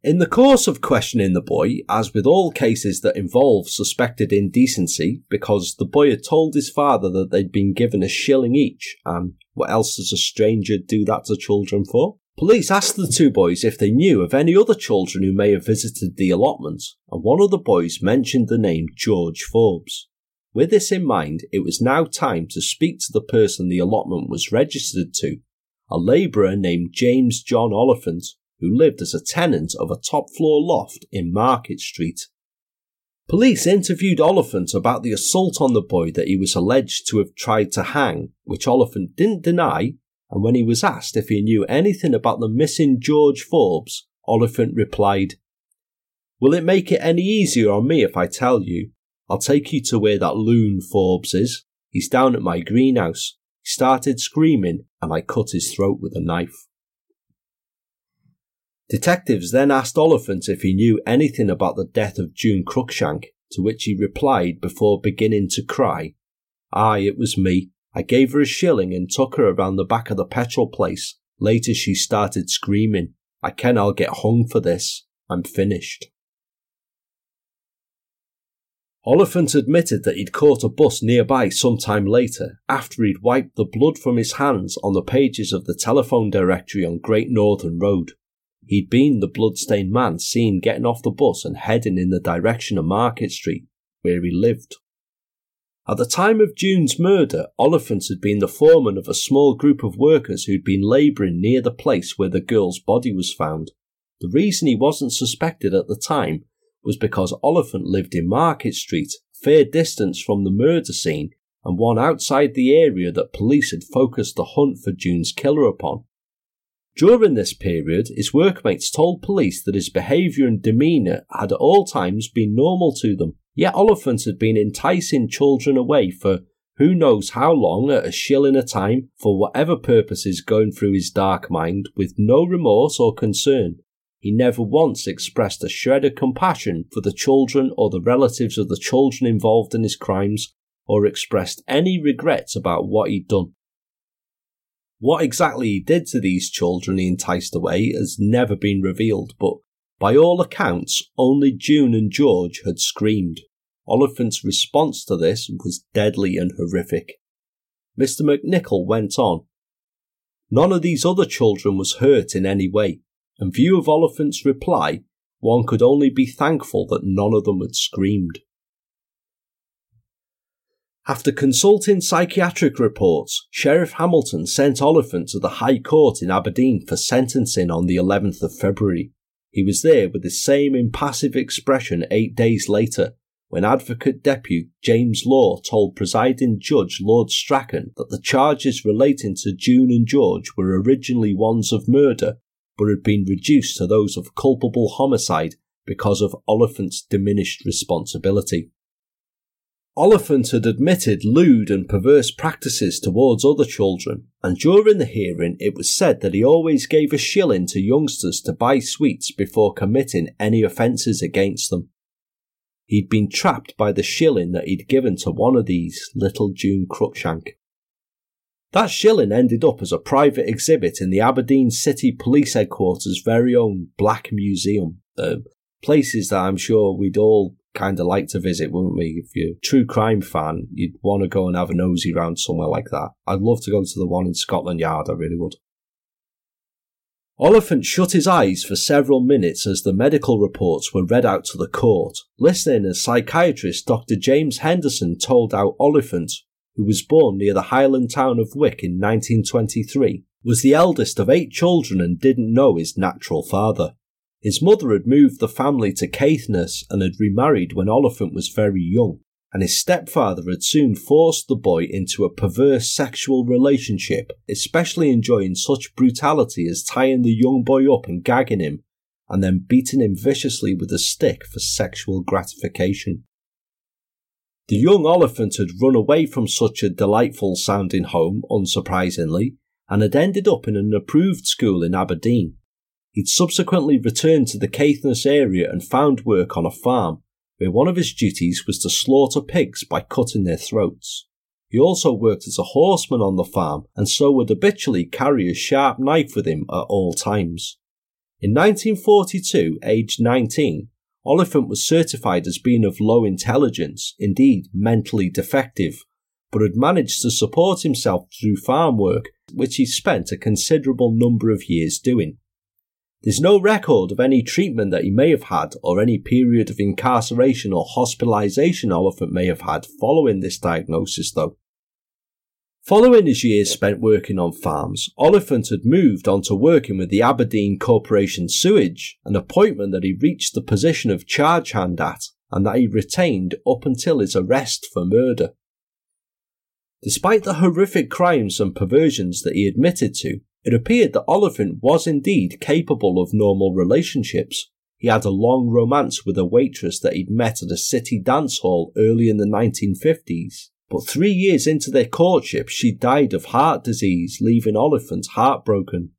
In the course of questioning the boy, as with all cases that involve suspected indecency, because the boy had told his father that they'd been given a shilling each, and what else does a stranger do that to children for? Police asked the two boys if they knew of any other children who may have visited the allotment, and one of the boys mentioned the name George Forbes. With this in mind, it was now time to speak to the person the allotment was registered to, a labourer named James John Oliphant, who lived as a tenant of a top-floor loft in Market Street. Police interviewed Oliphant about the assault on the boy that he was alleged to have tried to hang, which Oliphant didn't deny, and when he was asked if he knew anything about the missing George Forbes, Oliphant replied, "Will it make it any easier on me if I tell you? I'll take you to where that loon Forbes is. He's down at my greenhouse. He started screaming and I cut his throat with a knife." Detectives then asked Oliphant if he knew anything about the death of June Cruickshank, to which he replied before beginning to cry, "Aye, it was me. I gave her a shilling and took her around the back of the petrol place. Later she started screaming, 'I ken I'll get hung for this. I'm finished.'" Oliphant admitted that he'd caught a bus nearby sometime later, after he'd wiped the blood from his hands on the pages of the telephone directory on Great Northern Road. He'd been the bloodstained man seen getting off the bus and heading in the direction of Market Street, where he lived. At the time of June's murder, Oliphant had been the foreman of a small group of workers who'd been labouring near the place where the girl's body was found. The reason he wasn't suspected at the time was because Oliphant lived in Market Street, a fair distance from the murder scene, and one outside the area that police had focused the hunt for June's killer upon. During this period, his workmates told police that his behaviour and demeanour had at all times been normal to them, yet Oliphant had been enticing children away for who knows how long at a shilling a time for whatever purposes going through his dark mind with no remorse or concern. He never once expressed a shred of compassion for the children or the relatives of the children involved in his crimes, or expressed any regrets about what he'd done. What exactly he did to these children he enticed away has never been revealed, but by all accounts, only June and George had screamed. Oliphant's response to this was deadly and horrific. Mr. McNichol went on, "None of these other children was hurt in any way. In view of Oliphant's reply, one could only be thankful that none of them had screamed." After consulting psychiatric reports, Sheriff Hamilton sent Oliphant to the High Court in Aberdeen for sentencing on the 11th of February. He was there with the same impassive expression 8 days later, when Advocate Deputy James Law told presiding Judge Lord Strachan that the charges relating to June and George were originally ones of murder, but had been reduced to those of culpable homicide because of Oliphant's diminished responsibility. Oliphant had admitted lewd and perverse practices towards other children, and during the hearing it was said that he always gave a shilling to youngsters to buy sweets before committing any offences against them. He'd been trapped by the shilling that he'd given to one of these, little June Cruickshank. That shilling ended up as a private exhibit in the Aberdeen City Police Headquarters' very own Black Museum, places that I'm sure we'd all kind of like to visit, wouldn't we? If you're a true crime fan, you'd want to go and have a nosy round somewhere like that. I'd love to go to the one in Scotland Yard, I really would. Oliphant shut his eyes for several minutes as the medical reports were read out to the court. Listening, a psychiatrist, Dr. James Henderson, told how Oliphant, who was born near the Highland town of Wick in 1923, was the eldest of 8 children and didn't know his natural father. His mother had moved the family to Caithness and had remarried when Oliphant was very young, and his stepfather had soon forced the boy into a perverse sexual relationship, especially enjoying such brutality as tying the young boy up and gagging him, and then beating him viciously with a stick for sexual gratification. The young Oliphant had run away from such a delightful sounding home, unsurprisingly, and had ended up in an approved school in Aberdeen. He'd subsequently returned to the Caithness area and found work on a farm, where one of his duties was to slaughter pigs by cutting their throats. He also worked as a horseman on the farm and so would habitually carry a sharp knife with him at all times. In 1942, aged 19, Oliphant was certified as being of low intelligence, indeed mentally defective, but had managed to support himself through farm work, which he spent a considerable number of years doing. There's no record of any treatment that he may have had or any period of incarceration or hospitalisation Oliphant may have had following this diagnosis, though. Following his years spent working on farms, Oliphant had moved on to working with the Aberdeen Corporation Sewage, an appointment that he reached the position of charge hand at and that he retained up until his arrest for murder. Despite the horrific crimes and perversions that he admitted to, it appeared that Oliphant was indeed capable of normal relationships. He had a long romance with a waitress that he'd met at a city dance hall early in the 1950s, but 3 years into their courtship she died of heart disease, leaving Oliphant heartbroken.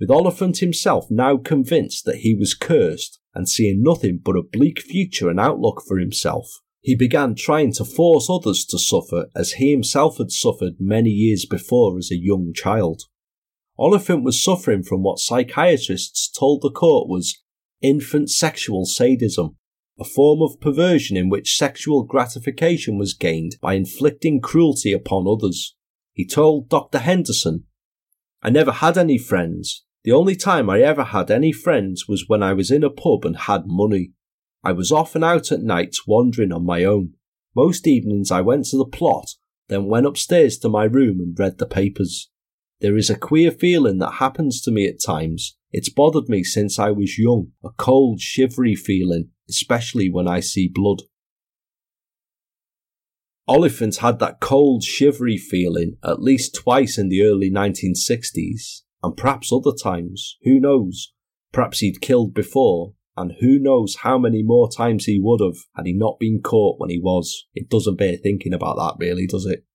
With Oliphant himself now convinced that he was cursed and seeing nothing but a bleak future and outlook for himself, he began trying to force others to suffer as he himself had suffered many years before as a young child. Oliphant was suffering from what psychiatrists told the court was infant sexual sadism, a form of perversion in which sexual gratification was gained by inflicting cruelty upon others. He told Dr. Henderson, "I never had any friends. The only time I ever had any friends was when I was in a pub and had money. I was off and out at nights wandering on my own. Most evenings I went to the plot, then went upstairs to my room and read the papers. There is a queer feeling that happens to me at times. It's bothered me since I was young, a cold, shivery feeling, especially when I see blood." Oliphant had that cold, shivery feeling at least twice in the early 1960s, and perhaps other times, who knows? Perhaps he'd killed before, and who knows how many more times he would have had he not been caught when he was. It doesn't bear thinking about that really, does it?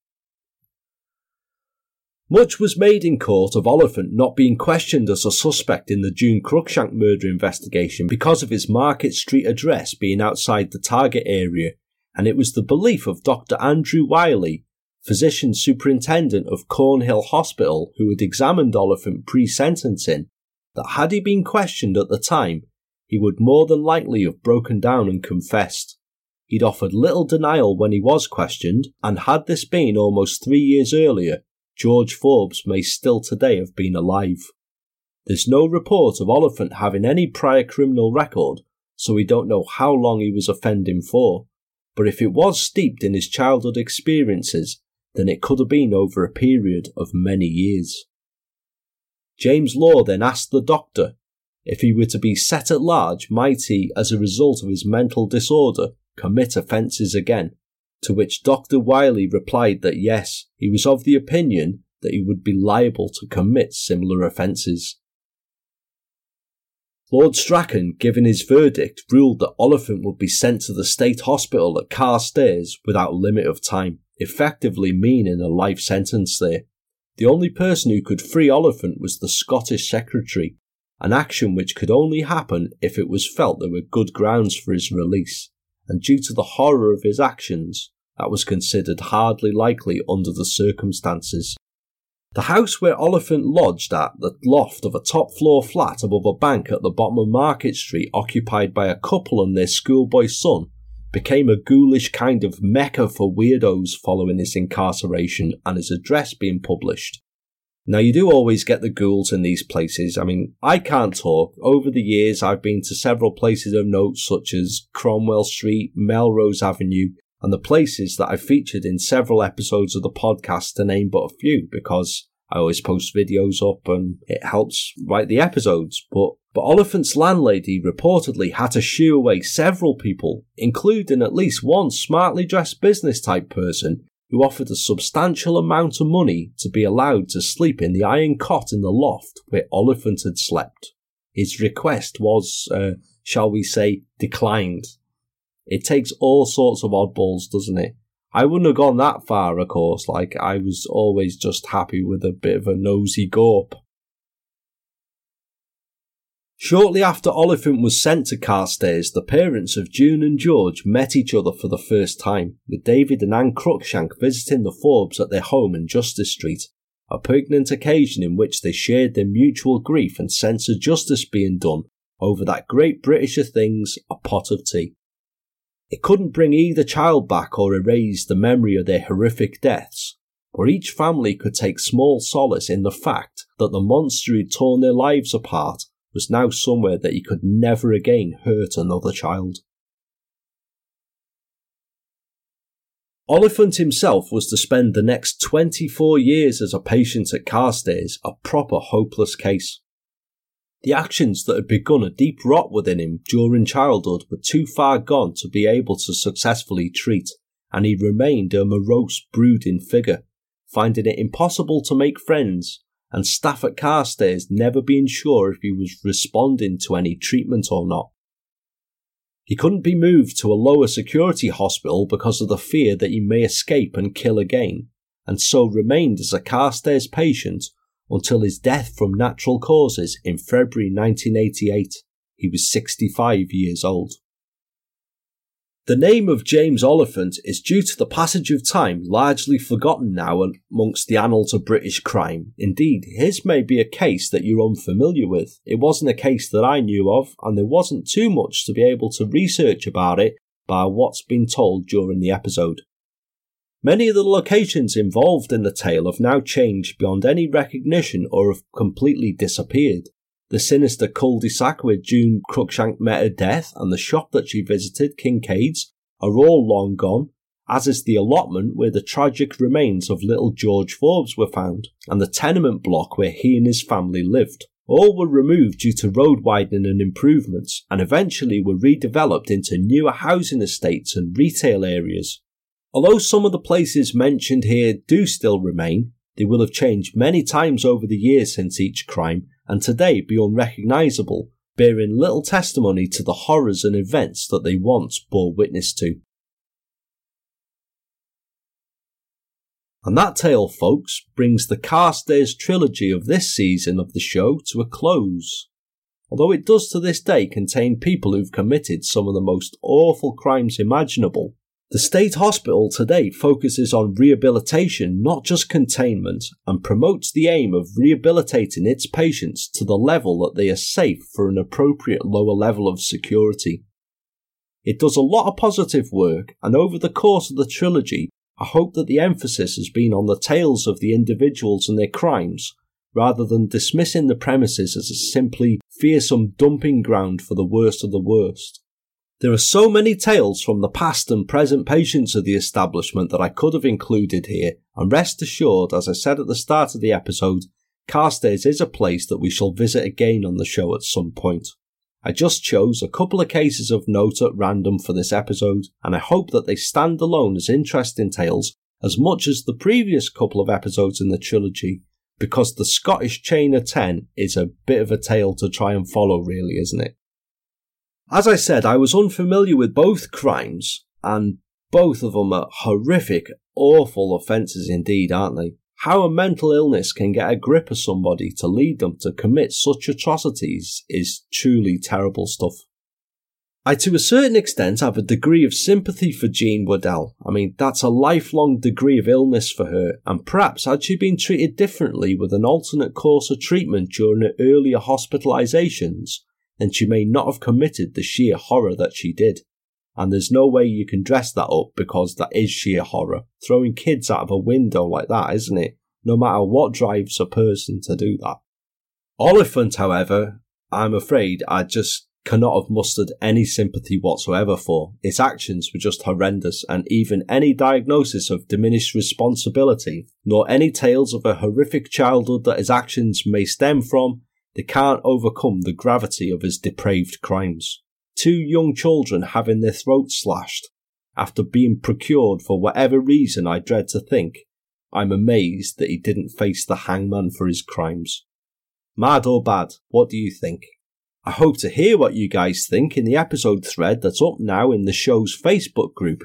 Much was made in court of Oliphant not being questioned as a suspect in the June Cruickshank murder investigation because of his Market Street address being outside the target area, and it was the belief of Dr. Andrew Wiley, physician superintendent of Cornhill Hospital, who had examined Oliphant pre-sentencing, that had he been questioned at the time, he would more than likely have broken down and confessed. He'd offered little denial when he was questioned, and had this been almost 3 years earlier, George Forbes may still today have been alive. There's no report of Oliphant having any prior criminal record, so we don't know how long he was offending for, but if it was steeped in his childhood experiences, then it could have been over a period of many years. James Law then asked the doctor, if he were to be set at large, might he, as a result of his mental disorder, commit offences again? To which Dr. Wiley replied that yes, he was of the opinion that he would be liable to commit similar offences. Lord Strachan, given his verdict, ruled that Oliphant would be sent to the state hospital at Carstairs without limit of time, effectively meaning a life sentence there. The only person who could free Oliphant was the Scottish Secretary, an action which could only happen if it was felt there were good grounds for his release, and due to the horror of his actions, that was considered hardly likely under the circumstances. The house where Oliphant lodged at the loft of a top-floor flat above a bank at the bottom of Market Street occupied by a couple and their schoolboy son became a ghoulish kind of mecca for weirdos following his incarceration and his address being published. Now, you do always get the ghouls in these places. I mean, I can't talk. Over the years, I've been to several places of note, such as Cromwell Street, Melrose Avenue, and the places that I've featured in several episodes of the podcast, to name but a few, because I always post videos up and it helps write the episodes. But Oliphant's landlady reportedly had to shoo away several people, including at least one smartly dressed business type person who offered a substantial amount of money to be allowed to sleep in the iron cot in the loft where Oliphant had slept. His request was, shall we say, declined. It takes all sorts of oddballs, doesn't it? I wouldn't have gone that far, of course. Like, I was always just happy with a bit of a nosy gorp. Shortly after Oliphant was sent to Carstairs, the parents of June and George met each other for the first time, with David and Anne Cruickshank visiting the Forbes at their home in Justice Street, a poignant occasion in which they shared their mutual grief and sense of justice being done over that great British of things, a pot of tea. It couldn't bring either child back or erase the memory of their horrific deaths, but each family could take small solace in the fact that the monster who'd torn their lives apart was now somewhere that he could never again hurt another child. Oliphant himself was to spend the next 24 years as a patient at Carstairs, a proper hopeless case. The actions that had begun a deep rot within him during childhood were too far gone to be able to successfully treat, and he remained a morose, brooding figure, finding it impossible to make friends, and staff at Carstairs never being sure if he was responding to any treatment or not. He couldn't be moved to a lower security hospital because of the fear that he may escape and kill again, and so remained as a Carstairs patient until his death from natural causes in February 1988. He was 65 years old. The name of James Oliphant is due to the passage of time largely forgotten now amongst the annals of British crime. Indeed, his may be a case that you're unfamiliar with. It wasn't a case that I knew of, and there wasn't too much to be able to research about it by what's been told during the episode. Many of the locations involved in the tale have now changed beyond any recognition or have completely disappeared. The sinister cul-de-sac where June Cruickshank met her death and the shop that she visited, Kincaid's, are all long gone, as is the allotment where the tragic remains of little George Forbes were found, and the tenement block where he and his family lived. All were removed due to road widening and improvements, and eventually were redeveloped into newer housing estates and retail areas. Although some of the places mentioned here do still remain, they will have changed many times over the years since each crime, and today be unrecognisable, bearing little testimony to the horrors and events that they once bore witness to. And that tale, folks, brings the Carstairs trilogy of this season of the show to a close, although it does to this day contain people who've committed some of the most awful crimes imaginable. The State Hospital today focuses on rehabilitation, not just containment, and promotes the aim of rehabilitating its patients to the level that they are safe for an appropriate lower level of security. It does a lot of positive work, and over the course of the trilogy, I hope that the emphasis has been on the tales of the individuals and their crimes, rather than dismissing the premises as a simply fearsome dumping ground for the worst of the worst. There are so many tales from the past and present patients of the establishment that I could have included here, and rest assured, as I said at the start of the episode, Carstairs is a place that we shall visit again on the show at some point. I just chose a couple of cases of note at random for this episode, and I hope that they stand alone as interesting tales as much as the previous couple of episodes in the trilogy, because the Scottish chain of 10 is a bit of a tale to try and follow, really, isn't it? As I said, I was unfamiliar with both crimes, and both of them are horrific, awful offences indeed, aren't they? How a mental illness can get a grip of somebody to lead them to commit such atrocities is truly terrible stuff. I, to a certain extent, have a degree of sympathy for Jean Waddell. I mean, that's a lifelong degree of illness for her, and perhaps had she been treated differently with an alternate course of treatment during her earlier hospitalisations, then she may not have committed the sheer horror that she did. And there's no way you can dress that up because that is sheer horror. Throwing kids out of a window like that, isn't it? No matter what drives a person to do that. Oliphant, however, I'm afraid I just cannot have mustered any sympathy whatsoever for. Its actions were just horrendous, and even any diagnosis of diminished responsibility, nor any tales of a horrific childhood that his actions may stem from, they can't overcome the gravity of his depraved crimes. 2 young children having their throats slashed, after being procured for whatever reason I dread to think, I'm amazed that he didn't face the hangman for his crimes. Mad or bad, what do you think? I hope to hear what you guys think in the episode thread that's up now in the show's Facebook group.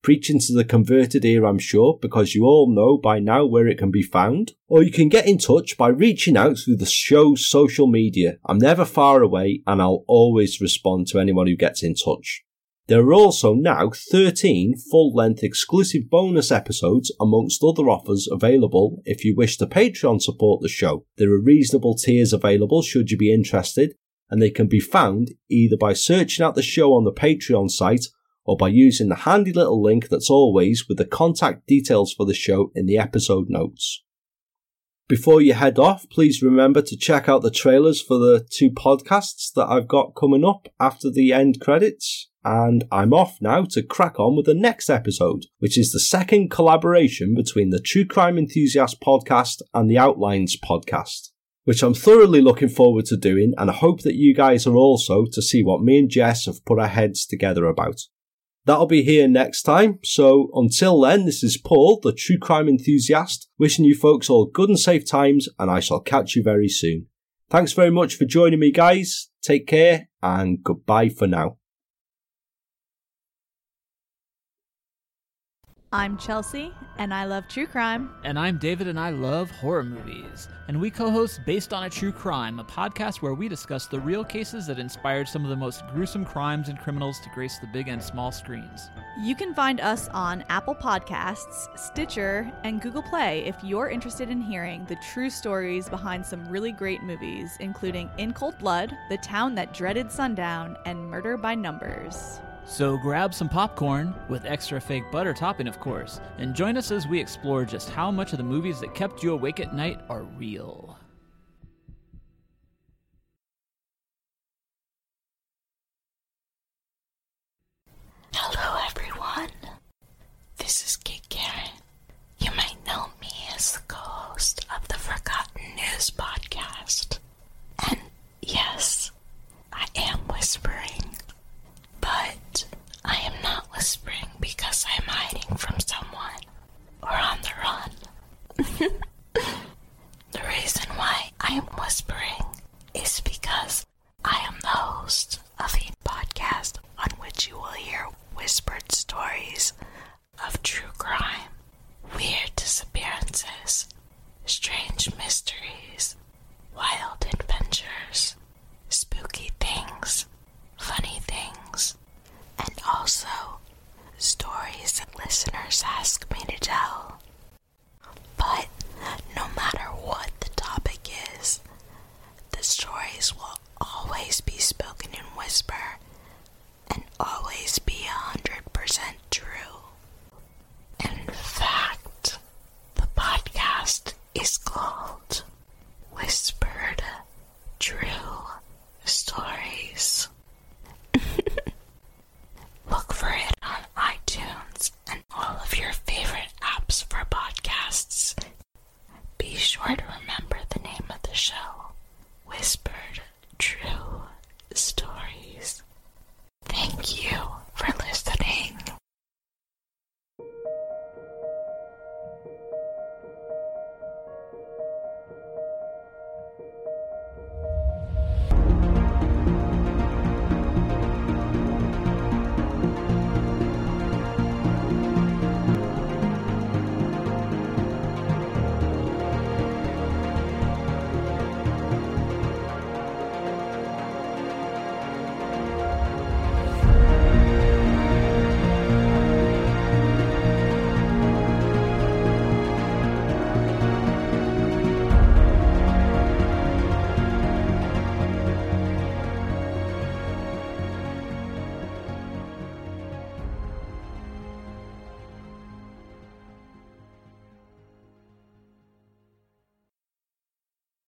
Preaching to the converted here, I'm sure, because you all know by now where it can be found. Or you can get in touch by reaching out through the show's social media. I'm never far away and I'll always respond to anyone who gets in touch. There are also now 13 full-length exclusive bonus episodes amongst other offers available if you wish to Patreon support the show. There are reasonable tiers available should you be interested, and they can be found either by searching out the show on the Patreon site or by using the handy little link that's always with the contact details for the show in the episode notes. Before you head off, please remember to check out the trailers for the 2 podcasts that I've got coming up after the end credits, and I'm off now to crack on with the next episode, which is the second collaboration between the True Crime Enthusiast podcast and the Outlines podcast, which I'm thoroughly looking forward to doing, and I hope that you guys are also to see what me and Jess have put our heads together about. That'll be here next time, so until then, this is Paul, the True Crime Enthusiast, wishing you folks all good and safe times, and I shall catch you very soon. Thanks very much for joining me, guys. Take care, and goodbye for now. I'm Chelsea, and I love true crime. And I'm David, and I love horror movies. And we co-host Based on a True Crime, a podcast where we discuss the real cases that inspired some of the most gruesome crimes and criminals to grace the big and small screens. You can find us on Apple Podcasts, Stitcher, and Google Play if you're interested in hearing the true stories behind some really great movies, including In Cold Blood, The Town That Dreaded Sundown, and Murder by Numbers. So grab some popcorn, with extra fake butter topping of course, and join us as we explore just how much of the movies that kept you awake at night are real. Hello everyone, this is Kit Caron. You might know me as the co-host of the Forgotten News podcast. And yes, I am whispering. But I am not whispering because I'm hiding from someone or on the run. The reason why I am whispering is because I am the host.